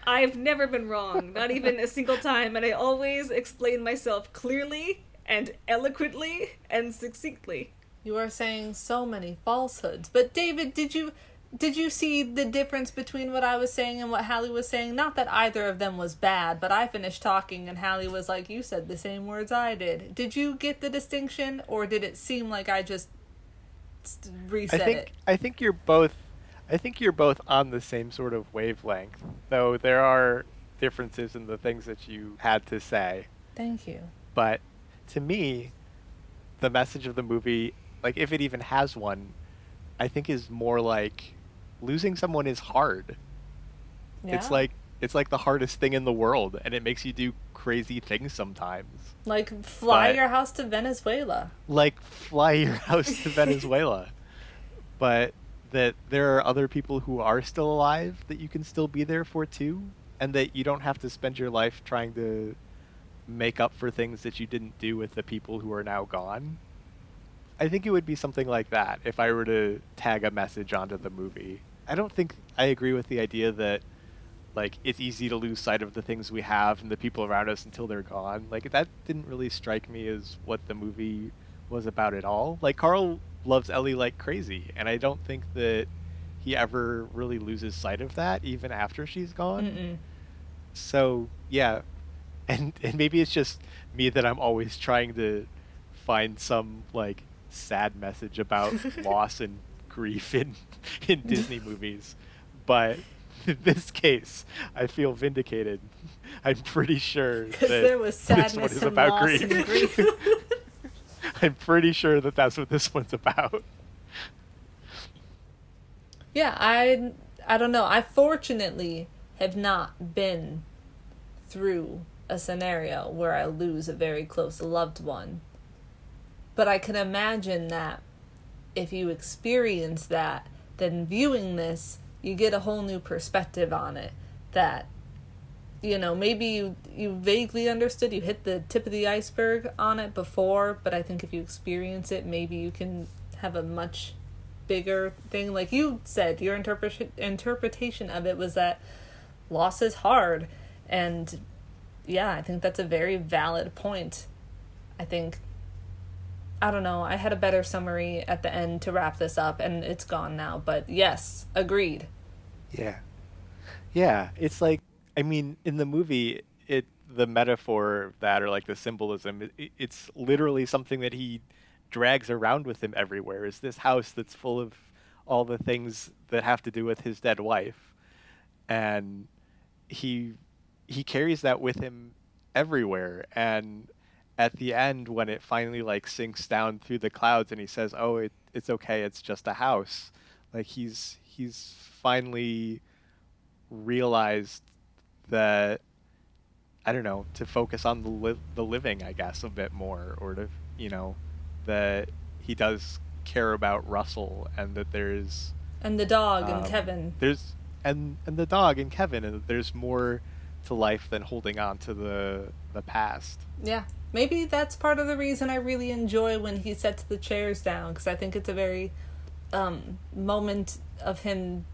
I've never been wrong, not even a single time, and I always explain myself clearly and eloquently and succinctly. You are saying so many falsehoods. But David, did you see the difference between what I was saying and what Hallie was saying? Not that either of them was bad, but I finished talking and Hallie was like, you said the same words I did. Did you get the distinction, or did it seem like I just reset it? I think you're both on the same sort of wavelength, though there are differences in the things that you had to say. Thank you. But to me, the message of the movie, like if it even has one, I think is more like losing someone is hard. Yeah. It's like the hardest thing in the world, and it makes you do crazy things sometimes. Like fly your house to Venezuela. But that there are other people who are still alive that you can still be there for too, and that you don't have to spend your life trying to make up for things that you didn't do with the people who are now gone. I think it would be something like that if I were to tag a message onto the movie. I don't think I agree with the idea that like it's easy to lose sight of the things we have and the people around us until they're gone. Like that didn't really strike me as what the movie was about at all. Like Carl loves Ellie like crazy, and I don't think that he ever really loses sight of that even after she's gone. Mm-mm. So yeah, and maybe it's just me that I'm always trying to find some like sad message about loss and grief in Disney movies, but in this case I feel vindicated. I'm pretty sure that there was sadness, this one is about grief. I'm pretty sure that that's what this one's about. Yeah, I don't know. I fortunately have not been through a scenario where I lose a very close loved one. But I can imagine that if you experience that, then viewing this, you get a whole new perspective on it. That, you know, maybe you vaguely understood, you hit the tip of the iceberg on it before, but I think if you experience it, maybe you can have a much bigger thing. Like you said, your interpretation of it was that loss is hard, and yeah, I think that's a very valid point. I think, I don't know, I had a better summary at the end to wrap this up, and it's gone now, but yes, agreed. Yeah, it's like, I mean, in the movie, the metaphor of that, or like the symbolism, it's literally something that he drags around with him everywhere. Is this house that's full of all the things that have to do with his dead wife, and he carries that with him everywhere. And at the end, when it finally like sinks down through the clouds, and he says, "Oh, it's okay. It's just a house," like he's finally realized that, I don't know, to focus on the living, I guess, a bit more, or to, you know, that he does care about Russell, and that there's... And the dog and Kevin. There's and the dog and Kevin, and there's more to life than holding on to the past. Yeah, maybe that's part of the reason I really enjoy when he sets the chairs down, because I think it's a very moment of him,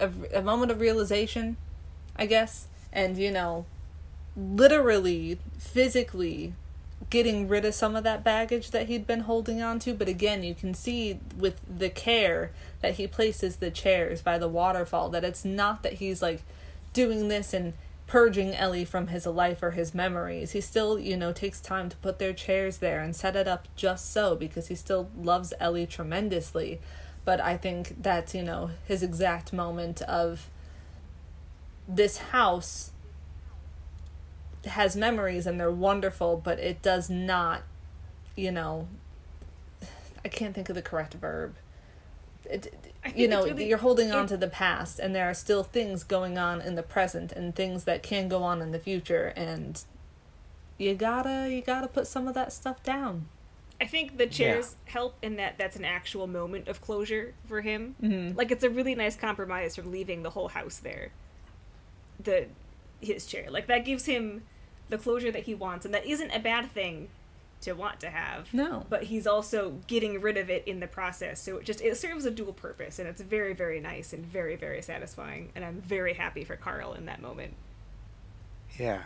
a moment of realization, I guess, and, you know, literally, physically getting rid of some of that baggage that he'd been holding on to. But again, you can see with the care that he places the chairs by the waterfall that it's not that he's like doing this and purging Ellie from his life or his memories. He still, you know, takes time to put their chairs there and set it up just so, because he still loves Ellie tremendously. But I think that's, you know, his exact moment of, this house has memories and they're wonderful, but it does not, you know, I can't think of the correct verb. You know, really, you're holding on to the past, and there are still things going on in the present and things that can go on in the future, and you gotta put some of that stuff down. I think the chairs help in that that's an actual moment of closure for him. Mm-hmm. Like, it's a really nice compromise from leaving the whole house there. His chair. Like, that gives him the closure that he wants, and that isn't a bad thing to want to have. No. But he's also getting rid of it in the process, so it serves a dual purpose, and it's very, very nice and very, very satisfying, and I'm very happy for Carl in that moment. Yeah.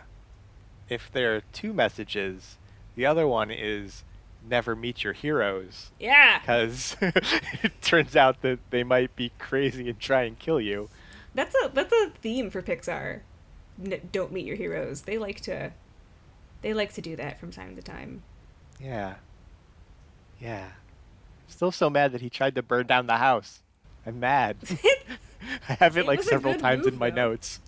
If there are two messages, the other one is never meet your heroes. Yeah. Because it turns out that they might be crazy and try and kill you. That's a theme for Pixar. Don't meet your heroes. They like to do that from time to time. Yeah. Yeah. I'm still so mad that he tried to burn down the house. I'm mad. I have it like several times in my notes.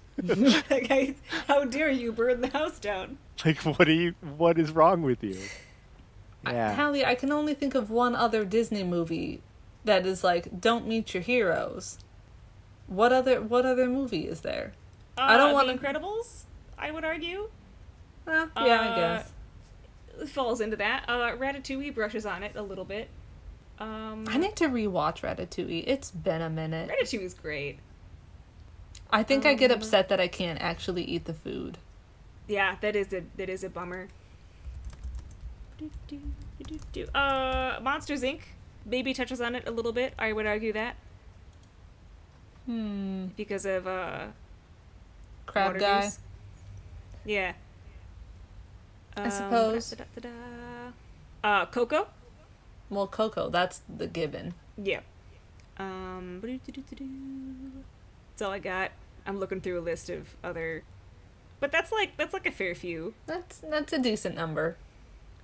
Like, how dare you burn the house down? Like, what is wrong with you? Yeah. Hallie, I can only think of one other Disney movie that is like, don't meet your heroes. What other movie is there? I don't want The Incredibles, I would argue. I guess. It falls into that. Ratatouille brushes on it a little bit. I need to rewatch Ratatouille. It's been a minute. Ratatouille's great. I think I get upset that I can't actually eat the food. Yeah, that is a bummer. Monsters, Inc. maybe touches on it a little bit. I would argue that. Because of Crab Guy. News. Yeah. I suppose. Coco? Well, Coco, that's the given. Yeah. That's all I got. I'm looking through a list of other, but that's like a fair few. That's a decent number.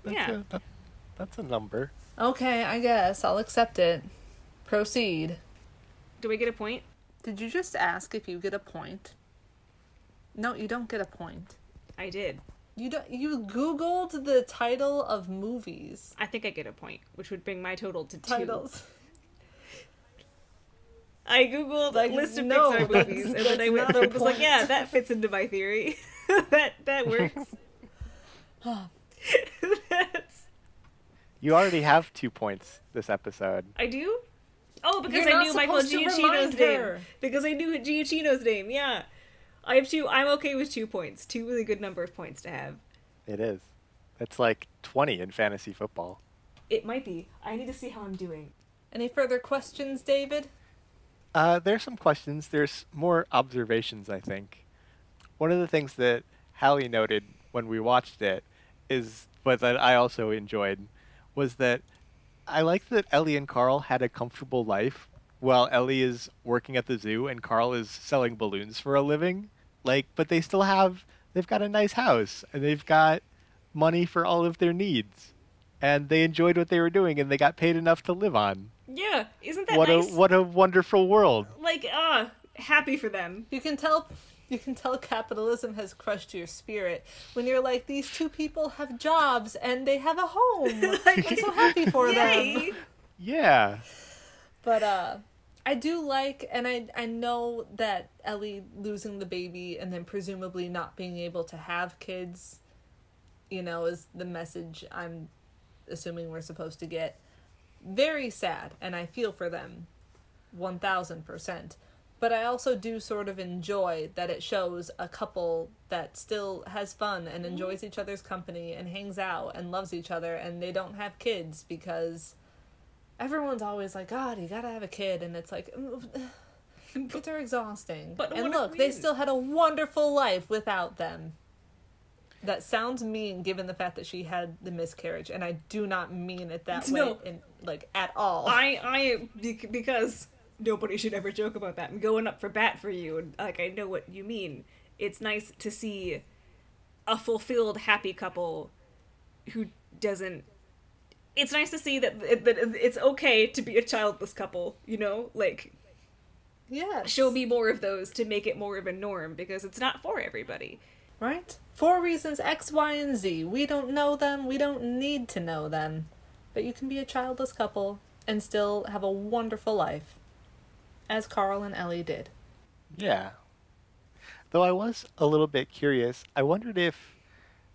That's a number. Okay, I guess I'll accept it. Proceed. Do we get a point? Did you just ask if you get a point? No, you don't get a point. I did. You don't. You Googled the title of movies. I think I get a point, which would bring my total to two. Titles. I Googled a list of Pixar movies, and then I went through and was like, yeah, that fits into my theory. that works. You already have 2 points this episode. I do? Oh, because I knew Michael Giacchino's name. Because I knew Giacchino's name, yeah. I have two. I'm okay with 2 points. Two is a good number of points to have. It is. That's like 20 in fantasy football. It might be. I need to see how I'm doing. Any further questions, David? There's some questions. There's more observations, I think. One of the things that Hallie noted when we watched it is, but that I also enjoyed, was that I liked that Ellie and Carl had a comfortable life while Ellie is working at the zoo and Carl is selling balloons for a living. Like, but they still they've got a nice house and they've got money for all of their needs. And they enjoyed what they were doing and they got paid enough to live on. Yeah, isn't that nice? What a wonderful world. Like, happy for them. You can tell capitalism has crushed your spirit when you're like, these two people have jobs and they have a home. Like, I'm so happy for them. Yeah. But I do like, and I know that Ellie losing the baby and then presumably not being able to have kids, you know, is the message I'm assuming we're supposed to get. Very sad, and I feel for them 1,000%. But I also do sort of enjoy that it shows a couple that still has fun and enjoys each other's company and hangs out and loves each other, and they don't have kids because everyone's always like, God, you gotta have a kid, and it's like, kids are exhausting. And look, they still had a wonderful life without them. That sounds mean given the fact that she had the miscarriage, and I do not mean it that way at all. Because nobody should ever joke about that. I'm going up for bat for you, and like, I know what you mean. It's nice to see a fulfilled, happy couple who doesn't... It's nice to see that it's okay to be a childless couple, you know? Like, yes. She'll be more of those to make it more of a norm, because it's not for everybody. Right? For reasons X, Y, and Z. We don't know them. We don't need to know them. But you can be a childless couple and still have a wonderful life. As Carl and Ellie did. Yeah. Though I was a little bit curious. I wondered if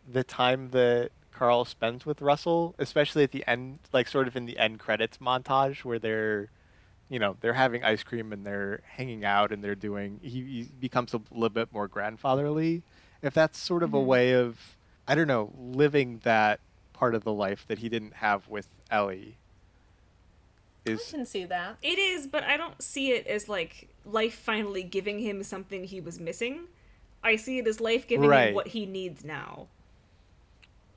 the time that Carl spends with Russell, especially at the end, like sort of in the end credits montage where they're, you know, they're having ice cream and they're hanging out and they're doing, he becomes a little bit more grandfatherly. If that's sort of a way of, I don't know, living that part of the life that he didn't have with Ellie. I can see that. It is, but I don't see it as like life finally giving him something he was missing. I see it as life giving him what he needs now.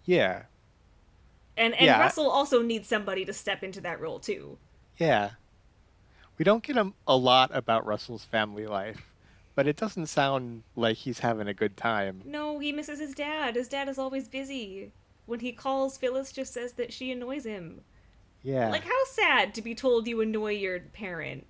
Yeah. And Russell also needs somebody to step into that role too. Yeah. We don't get a lot about Russell's family life, but it doesn't sound like he's having a good time. No, he misses his dad. His dad is always busy. When he calls, Phyllis just says that she annoys him. Yeah. Like, how sad to be told you annoy your parent.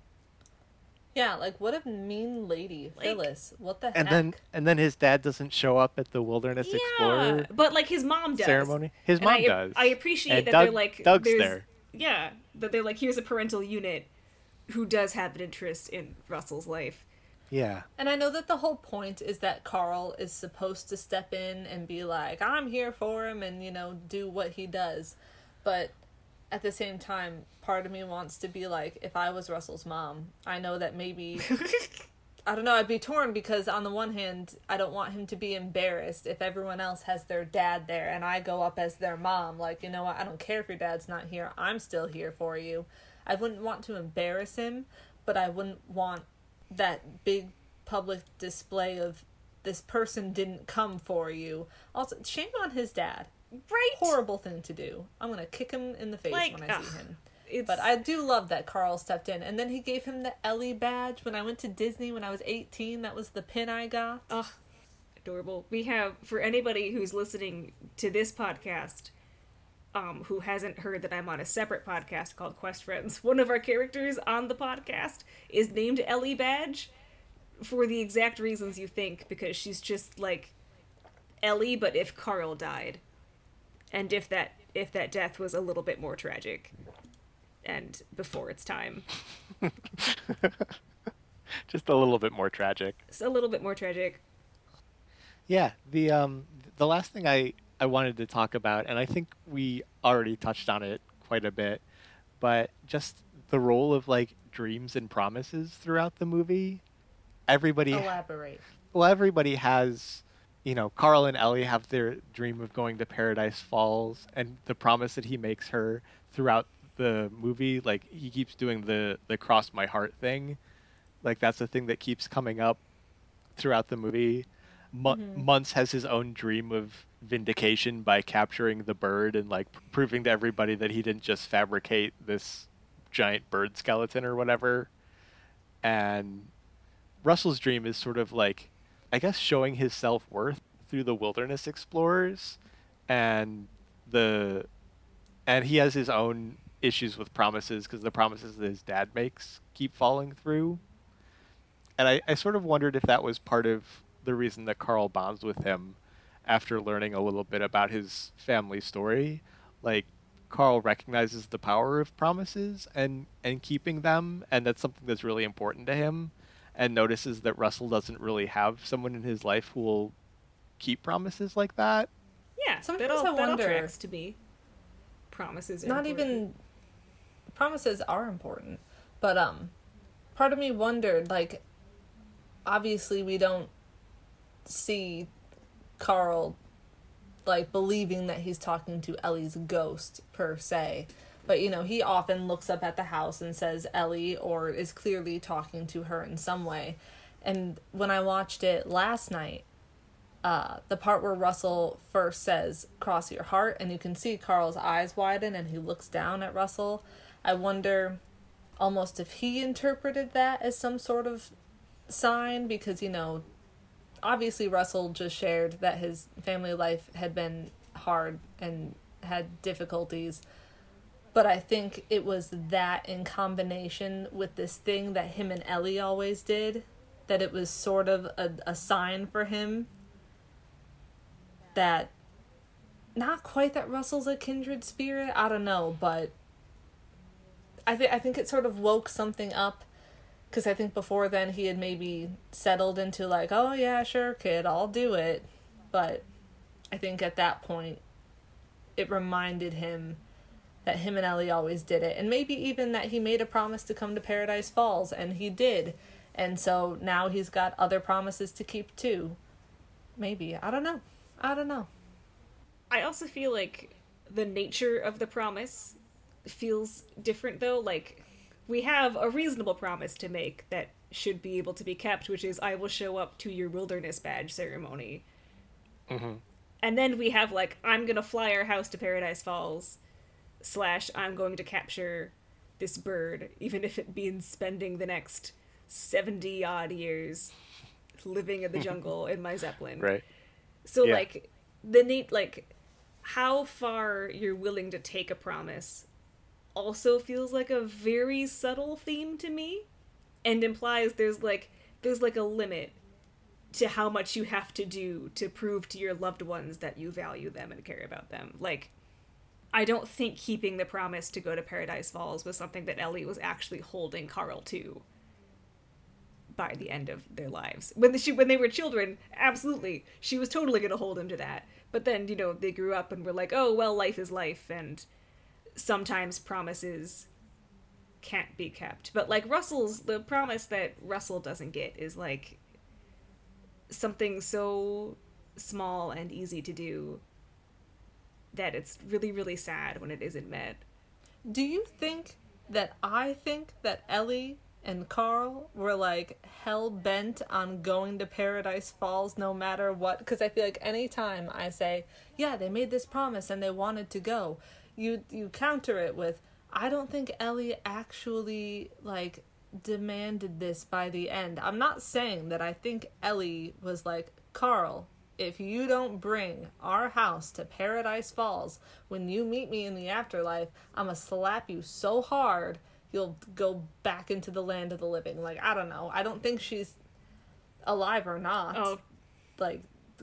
Yeah, like, what a mean lady, like, Phyllis. What the heck? And then his dad doesn't show up at the Wilderness Explorer. But, like, his mom does. Ceremony. His mom does. I appreciate that they're like... Doug's there. Yeah, that they're like, here's a parental unit who does have an interest in Russell's life. Yeah. And I know that the whole point is that Carl is supposed to step in and be like, I'm here for him and, you know, do what he does. But at the same time, part of me wants to be like, if I was Russell's mom, I know that maybe, I don't know, I'd be torn because on the one hand, I don't want him to be embarrassed if everyone else has their dad there and I go up as their mom. Like, you know what, I don't care if your dad's not here. I'm still here for you. I wouldn't want to embarrass him, but I wouldn't want that big public display of this person didn't come for you. Also, shame on his dad. Right? Horrible thing to do. I'm going to kick him in the face like, when I see him. But I do love that Carl stepped in. And then he gave him the Ellie badge. When I went to Disney when I was 18, that was the pin I got. Ugh, adorable. We have, for anybody who's listening to this podcast... who hasn't heard that I'm on a separate podcast called Quest Friends. One of our characters on the podcast is named Ellie Badge for the exact reasons you think, because she's just like Ellie, but if Carl died. And if that death was a little bit more tragic and before its time. Just a little bit more tragic. It's a little bit more tragic. Yeah, the last thing I wanted to talk about, and I think we already touched on it quite a bit, but just the role of like dreams and promises throughout the movie. Everybody elaborate. Well, everybody has, you know, Carl and Ellie have their dream of going to Paradise Falls and the promise that he makes her throughout the movie. Like he keeps doing the cross my heart thing. Like that's the thing that keeps coming up throughout the movie. Muntz has his own dream of vindication by capturing the bird and like proving to everybody that he didn't just fabricate this giant bird skeleton or whatever. And Russell's dream is sort of like, I guess, showing his self-worth through the Wilderness Explorers, and he has his own issues with promises because the promises that his dad makes keep falling through. And I sort of wondered if that was part of the reason that Carl bonds with him after learning a little bit about his family story. Like Carl recognizes the power of promises and keeping them, and that's something that's really important to him, and notices that Russell doesn't really have someone in his life who will keep promises like that. Yeah, sometimes I wonder tracks to be promises are not important. Even promises are important, but part of me wondered, like, obviously we don't see Carl like believing that he's talking to Ellie's ghost per se, but you know, he often looks up at the house and says Ellie or is clearly talking to her in some way. And when I watched it last night, the part where Russell first says cross your heart and you can see Carl's eyes widen and he looks down at Russell, I wonder almost if he interpreted that as some sort of sign, because you know, obviously, Russell just shared that his family life had been hard and had difficulties, but I think it was that in combination with this thing that him and Ellie always did, that it was sort of a sign for him that, not quite that Russell's a kindred spirit, I don't know, but I think it sort of woke something up. Because I think before then he had maybe settled into like, oh yeah, sure, kid, I'll do it. But I think at that point it reminded him that him and Ellie always did it. And maybe even that he made a promise to come to Paradise Falls, and he did. And so now he's got other promises to keep too. Maybe. I don't know. I also feel like the nature of the promise feels different, though. Like, we have a reasonable promise to make that should be able to be kept, which is, I will show up to your wilderness badge ceremony. Mm-hmm. And then we have, like, I'm gonna fly our house to Paradise Falls, / I'm going to capture this bird, even if it means spending the next 70-odd years living in the jungle in my Zeppelin. Right. So, yeah. How far you're willing to take a promise also feels like a very subtle theme to me, and implies there's a limit to how much you have to do to prove to your loved ones that you value them and care about them. Like, I don't think keeping the promise to go to Paradise Falls was something that Ellie was actually holding Carl to by the end of their lives. When they were children, absolutely. She was totally going to hold him to that. But then, you know, they grew up and were like, oh, well, life is life, and sometimes promises can't be kept. But, like, the promise that Russell doesn't get is, like, something so small and easy to do that it's really, really sad when it isn't met. Do you think that Ellie and Carl were, like, hell-bent on going to Paradise Falls no matter what? Because I feel like any time I say, yeah, they made this promise and they wanted to go, you counter it with, I don't think Ellie actually, like, demanded this by the end. I'm not saying that I think Ellie was like, Carl, if you don't bring our house to Paradise Falls when you meet me in the afterlife, I'm gonna slap you so hard you'll go back into the land of the living. Like, I don't know. I don't think she's, alive or not,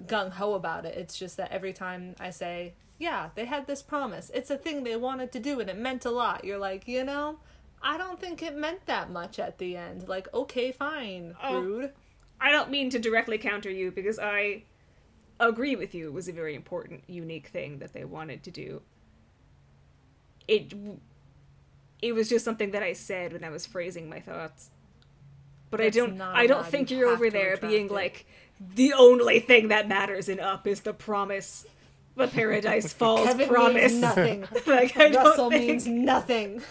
gung-ho about it. It's just that every time I say, yeah, they had this promise, it's a thing they wanted to do and it meant a lot, you're like, you know, I don't think it meant that much at the end. Like, okay, fine, rude. I don't mean to directly counter you, because I agree with you. It was a very important, unique thing that they wanted to do. It was just something that I said when I was phrasing my thoughts. But I don't think you're over there being like, the only thing that matters in Up is the promise, the Paradise Falls Kevin promise. Means nothing. Like, Russell means nothing.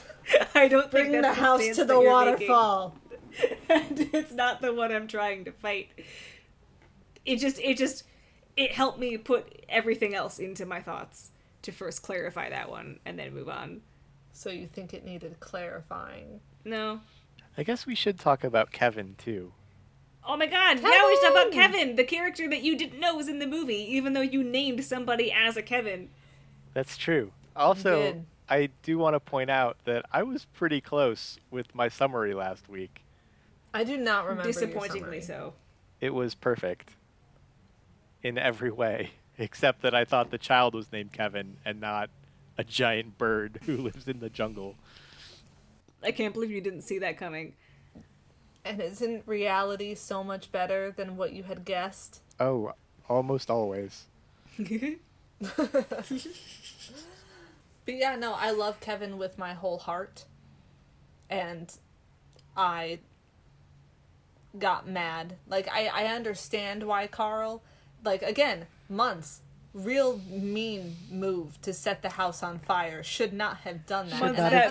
I don't think bring that's the house to the waterfall. It's not the one I'm trying to fight. It helped me put everything else into my thoughts to first clarify that one and then move on. So you think it needed clarifying? No. I guess we should talk about Kevin, too. Oh my god, Kevin! Now we should talk about Kevin, the character that you didn't know was in the movie, even though you named somebody as a Kevin. That's true. Also, I do want to point out that I was pretty close with my summary last week. I do not remember your summary. Disappointingly so. It was perfect. In every way. Except that I thought the child was named Kevin and not a giant bird who lives in the jungle. I can't believe you didn't see that coming. And isn't reality so much better than what you had guessed? Oh, almost always. But yeah, no, I love Kevin with my whole heart. And I got mad. Like, I understand why Carl, like, again, Muntz. Real mean move to set the house on fire. Should not have done that.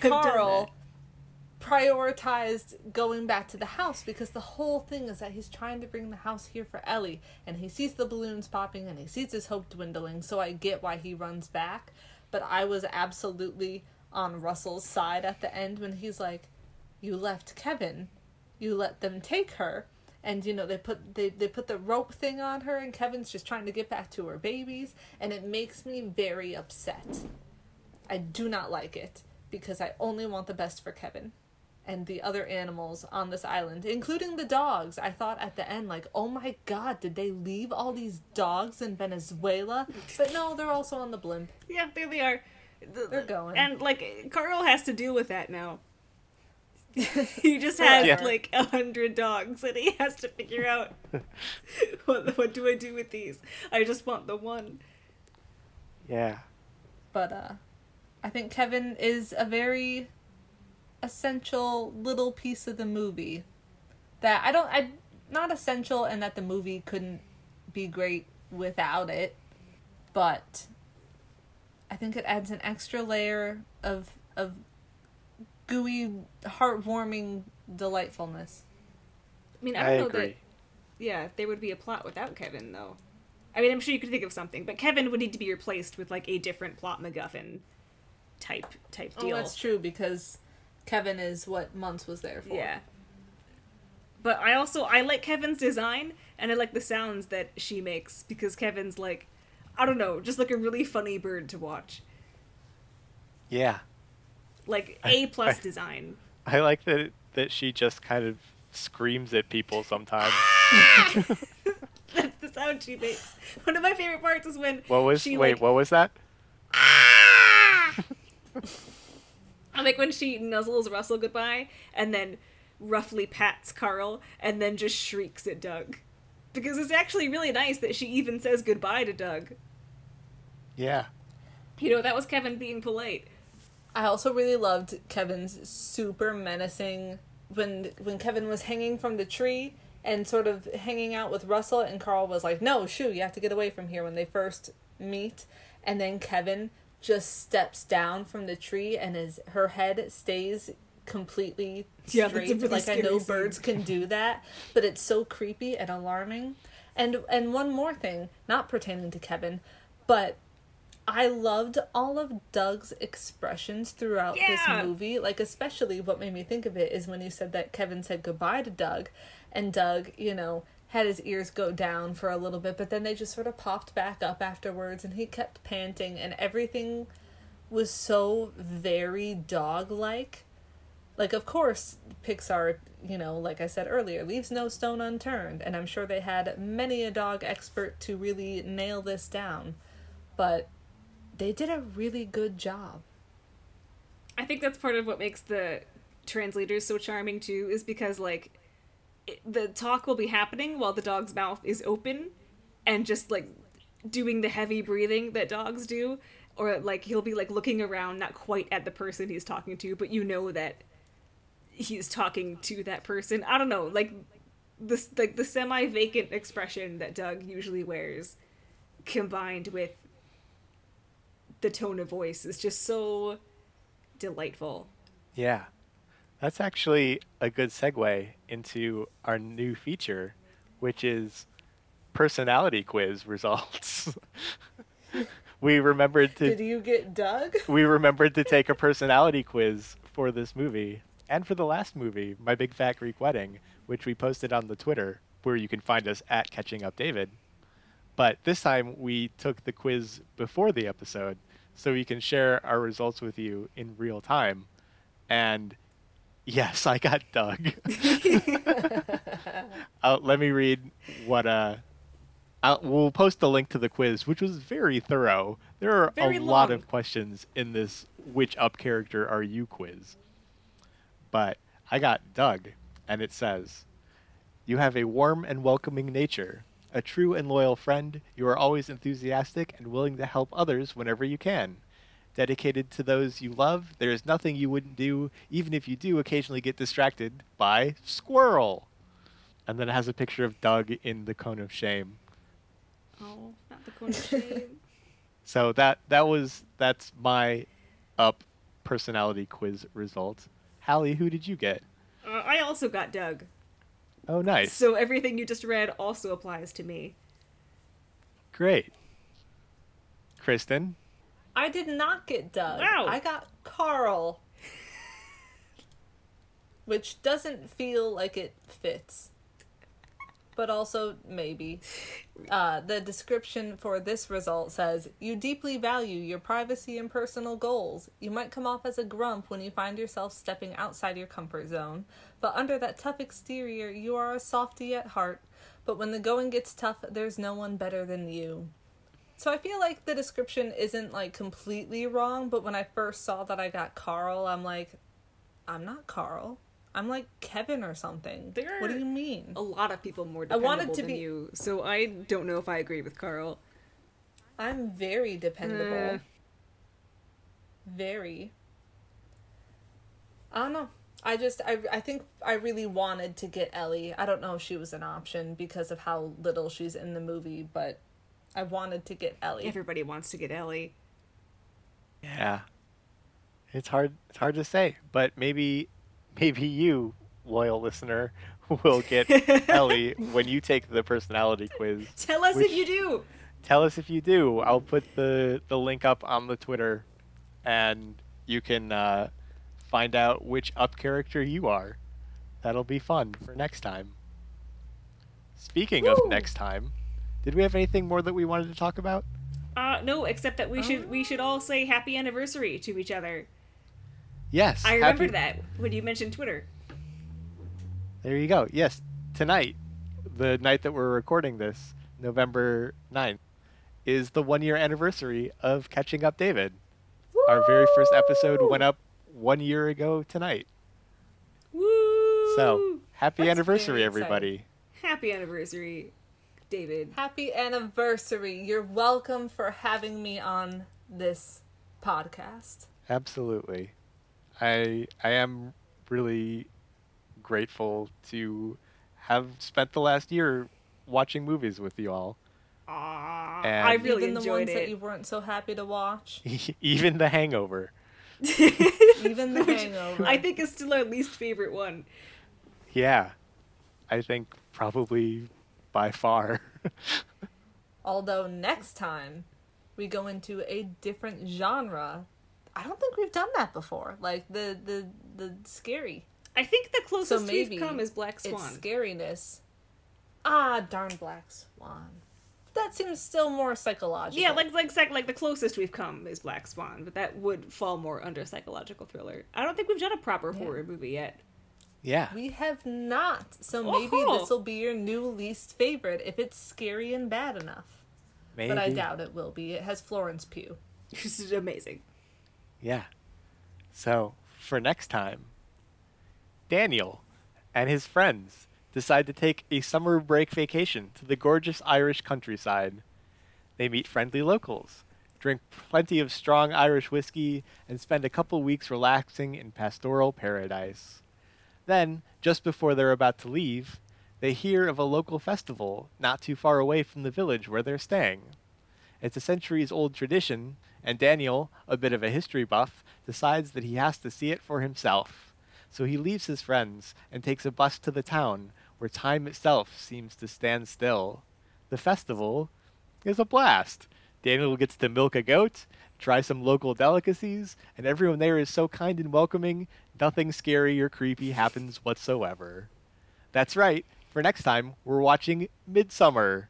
Carl prioritized going back to the house, because the whole thing is that he's trying to bring the house here for Ellie, and he sees the balloons popping and he sees his hope dwindling, so I get why he runs back. But I was absolutely on Russell's side at the end when he's like, you left Kevin. You let them take her. And, you know, they put the rope thing on her, and Kevin's just trying to get back to her babies, and it makes me very upset. I do not like it, because I only want the best for Kevin and the other animals on this island, including the dogs. I thought at the end, like, oh my god, did they leave all these dogs in Venezuela? But no, they're also on the blimp. Yeah, there they are. They're going. And, like, Carl has to deal with that now. He just has, like, 100 dogs, and he has to figure out, what do I do with these? I just want the one. Yeah. But I think Kevin is a very essential little piece of the movie that not essential, and that the movie couldn't be great without it, but I think it adds an extra layer of gooey, heartwarming delightfulness. I mean, I don't know that. Yeah, there would be a plot without Kevin, though. I mean, I'm sure you could think of something, but Kevin would need to be replaced with like a different plot MacGuffin type deal. Oh, that's true, because Kevin is what Muntz was there for. Yeah. But I like Kevin's design, and I like the sounds that she makes, because Kevin's like, I don't know, just like a really funny bird to watch. Yeah. Like A+ design. I like that she just kind of screams at people sometimes. That's the sound she makes. One of my favorite parts is when what was that? I like when she nuzzles Russell goodbye and then roughly pats Carl and then just shrieks at Doug. Because it's actually really nice that she even says goodbye to Doug. Yeah. You know, that was Kevin being polite. I also really loved Kevin's super menacing when Kevin was hanging from the tree and sort of hanging out with Russell, and Carl was like, no, shoo, you have to get away from here, when they first meet, and then Kevin just steps down from the tree and her head stays completely straight. Really, like, I know birds can do that, but it's so creepy and alarming. And one more thing, not pertaining to Kevin, but I loved all of Doug's expressions throughout this movie. Like, especially what made me think of it is when you said that Kevin said goodbye to Doug, and Doug, you know, had his ears go down for a little bit, but then they just sort of popped back up afterwards, and he kept panting, and everything was so very dog-like. Like, of course, Pixar, you know, like I said earlier, leaves no stone unturned. And I'm sure they had many a dog expert to really nail this down. But they did a really good job. I think that's part of what makes the translators so charming, too, is because, like, the talk will be happening while the dog's mouth is open and just, like, doing the heavy breathing that dogs do. Or, like, he'll be, like, looking around, not quite at the person he's talking to, but you know that he's talking to that person. I don't know, like the semi-vacant expression that Doug usually wears combined with the tone of voice is just so delightful. Yeah. That's actually a good segue into our new feature, which is personality quiz results. We remembered to... Did you get Doug? We remembered to take a personality quiz for this movie. And for the last movie, My Big Fat Greek Wedding, which we posted on the Twitter, where you can find us at Catching Up David. But this time we took the quiz before the episode, so we can share our results with you in real time. And yes, I got Doug. Let me read what... we'll post the link to the quiz, which was very thorough. There are a lot of questions in this "Which Up Character Are You?" quiz. But I got Doug, and it says, "You have a warm and welcoming nature, a true and loyal friend. You are always enthusiastic and willing to help others whenever you can. Dedicated to those you love, there is nothing you wouldn't do, even if you do occasionally get distracted by squirrel." And then it has a picture of Doug in the cone of shame. Oh, not the cone of shame. So that's my Up personality quiz result. Allie, who did you get? I also got Doug. Oh, nice. So everything you just read also applies to me. Great. Kristen? I did not get Doug. Wow. I got Carl. Which doesn't feel like it fits. But also, maybe. The description for this result says, "You deeply value your privacy and personal goals. You might come off as a grump when you find yourself stepping outside your comfort zone. But under that tough exterior, you are a softie at heart. But when the going gets tough, there's no one better than you." So I feel like the description isn't, like, completely wrong, but when I first saw that I got Carl, I'm like, I'm not Carl. I'm like Kevin or something. What do you mean? A lot of people more dependable than you, so I don't know if I agree with Carl. I'm very dependable. Very. I don't know. I think I really wanted to get Ellie. I don't know if she was an option because of how little she's in the movie, but I wanted to get Ellie. Everybody wants to get Ellie. Yeah. It's hard to say, but maybe you, loyal listener, will get Ellie when you take the personality quiz. Tell us if you do. I'll put the link up on the Twitter and you can find out which up character you are. That'll be fun for next time. Speaking Woo! Of next time, did we have anything more that we wanted to talk about? No, except that we should all say happy anniversary to each other. Yes. I remembered that when you mentioned Twitter. There you go. Yes. Tonight, the night that we're recording this, November 9th, is the 1-year anniversary of Catching Up David. Woo! Our very first episode went up 1 year ago tonight. Woo! So, happy anniversary, everybody. Happy anniversary, David. Happy anniversary. You're welcome for having me on this podcast. Absolutely. I am really grateful to have spent the last year watching movies with you all. I really enjoyed it. Even the ones that you weren't so happy to watch. Even The Hangover. Even The Hangover. I think it's still our least favorite one. Yeah. I think probably by far. Although next time we go into a different genre. I don't think we've done that before. Like the scary. I think the closest we've come is Black Swan. It's scariness. Ah, darn Black Swan. That seems still more psychological. Yeah, like the closest we've come is Black Swan, but that would fall more under psychological thriller. I don't think we've done a proper horror movie yet. Yeah. We have not. So maybe this will be your new least favorite if it's scary and bad enough. Maybe. But I doubt it will be. It has Florence Pugh. This is amazing. Yeah. So, for next time, Daniel and his friends decide to take a summer break vacation to the gorgeous Irish countryside. They meet friendly locals, drink plenty of strong Irish whiskey, and spend a couple weeks relaxing in pastoral paradise. Then, just before they're about to leave, they hear of a local festival not too far away from the village where they're staying. It's a centuries-old tradition, and Daniel, a bit of a history buff, decides that he has to see it for himself. So he leaves his friends and takes a bus to the town, where time itself seems to stand still. The festival is a blast. Daniel gets to milk a goat, try some local delicacies, and everyone there is so kind and welcoming, nothing scary or creepy happens whatsoever. That's right, for next time, we're watching Midsommar,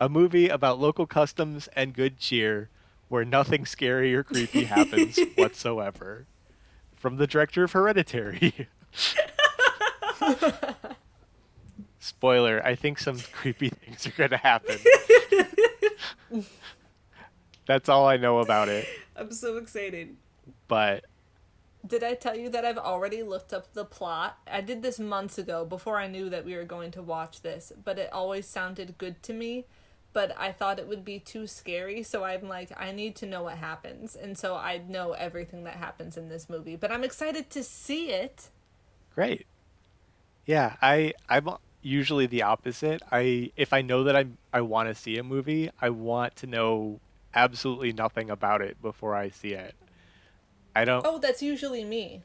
a movie about local customs and good cheer, where nothing scary or creepy happens whatsoever. From the director of Hereditary. Spoiler, I think some creepy things are going to happen. That's all I know about it. I'm so excited. But... did I tell you that I've already looked up the plot? I did this months ago before I knew that we were going to watch this, but it always sounded good to me. But I thought it would be too scary, so I'm like, I need to know what happens. And so I know everything that happens in this movie. But I'm excited to see it. Great. Yeah, I'm usually the opposite. If I know that I want to see a movie, I want to know absolutely nothing about it before I see it. I don't... oh, that's usually me.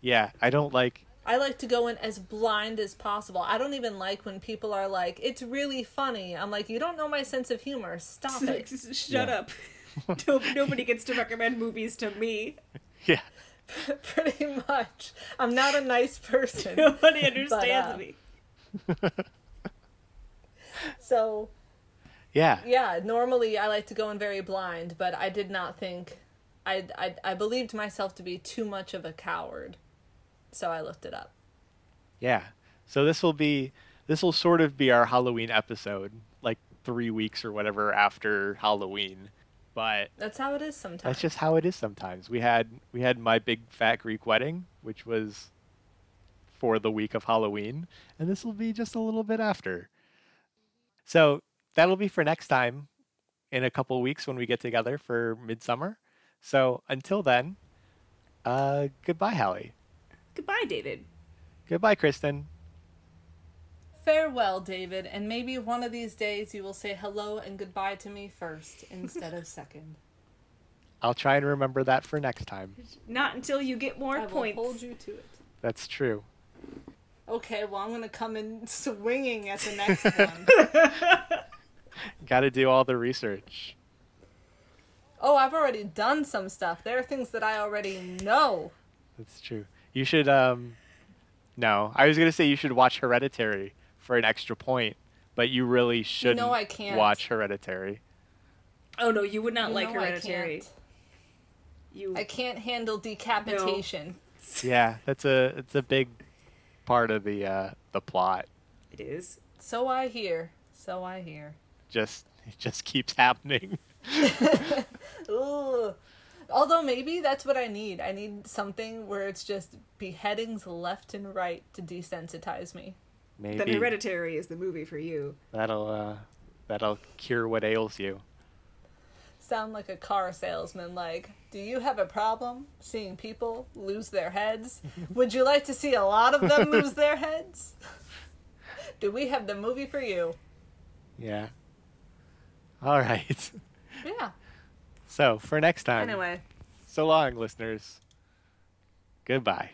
Yeah, I don't like... I like to go in as blind as possible. I don't even like when people are like, it's really funny. I'm like, you don't know my sense of humor. Stop it. Shut up. Nobody gets to recommend movies to me. Yeah. Pretty much. I'm not a nice person. Nobody understands me. So... yeah. Yeah, normally I like to go in very blind, but I did not think... I believed myself to be too much of a coward, so I looked it up. Yeah, so this will sort of be our Halloween episode, like 3 weeks or whatever after Halloween, but that's how it is sometimes. That's just how it is sometimes. We had My Big Fat Greek Wedding, which was for the week of Halloween, and this will be just a little bit after. So that'll be for next time. in a couple of weeks when we get together for Midsommar. So until then, goodbye, Hallie. Goodbye, David. Goodbye, Kristen. Farewell, David, and maybe one of these days you will say hello and goodbye to me first instead of second. I'll try and remember that for next time. Not until you get more points. I will hold you to it. That's true. Okay, well, I'm going to come in swinging at the next one. Got to do all the research. Oh, I've already done some stuff. There are things that I already know. That's true. You should, no. I was going to say you should watch Hereditary for an extra point, but you really shouldn't watch Hereditary. Oh, no, you would not like Hereditary. I can't handle decapitation. No. Yeah, it's a big part of the plot. It is. So I hear. It just keeps happening. Ooh. Although maybe that's what I need. I need something where it's just beheadings left and right to desensitize me. Maybe. Then Hereditary is the movie for you. That'll cure what ails you. Sound like a car salesman, like, do you have a problem seeing people lose their heads? Would you like to see a lot of them lose their heads? Do we have the movie for you? Yeah. All right. Yeah. So, for next time. Anyway. So long, listeners. Goodbye.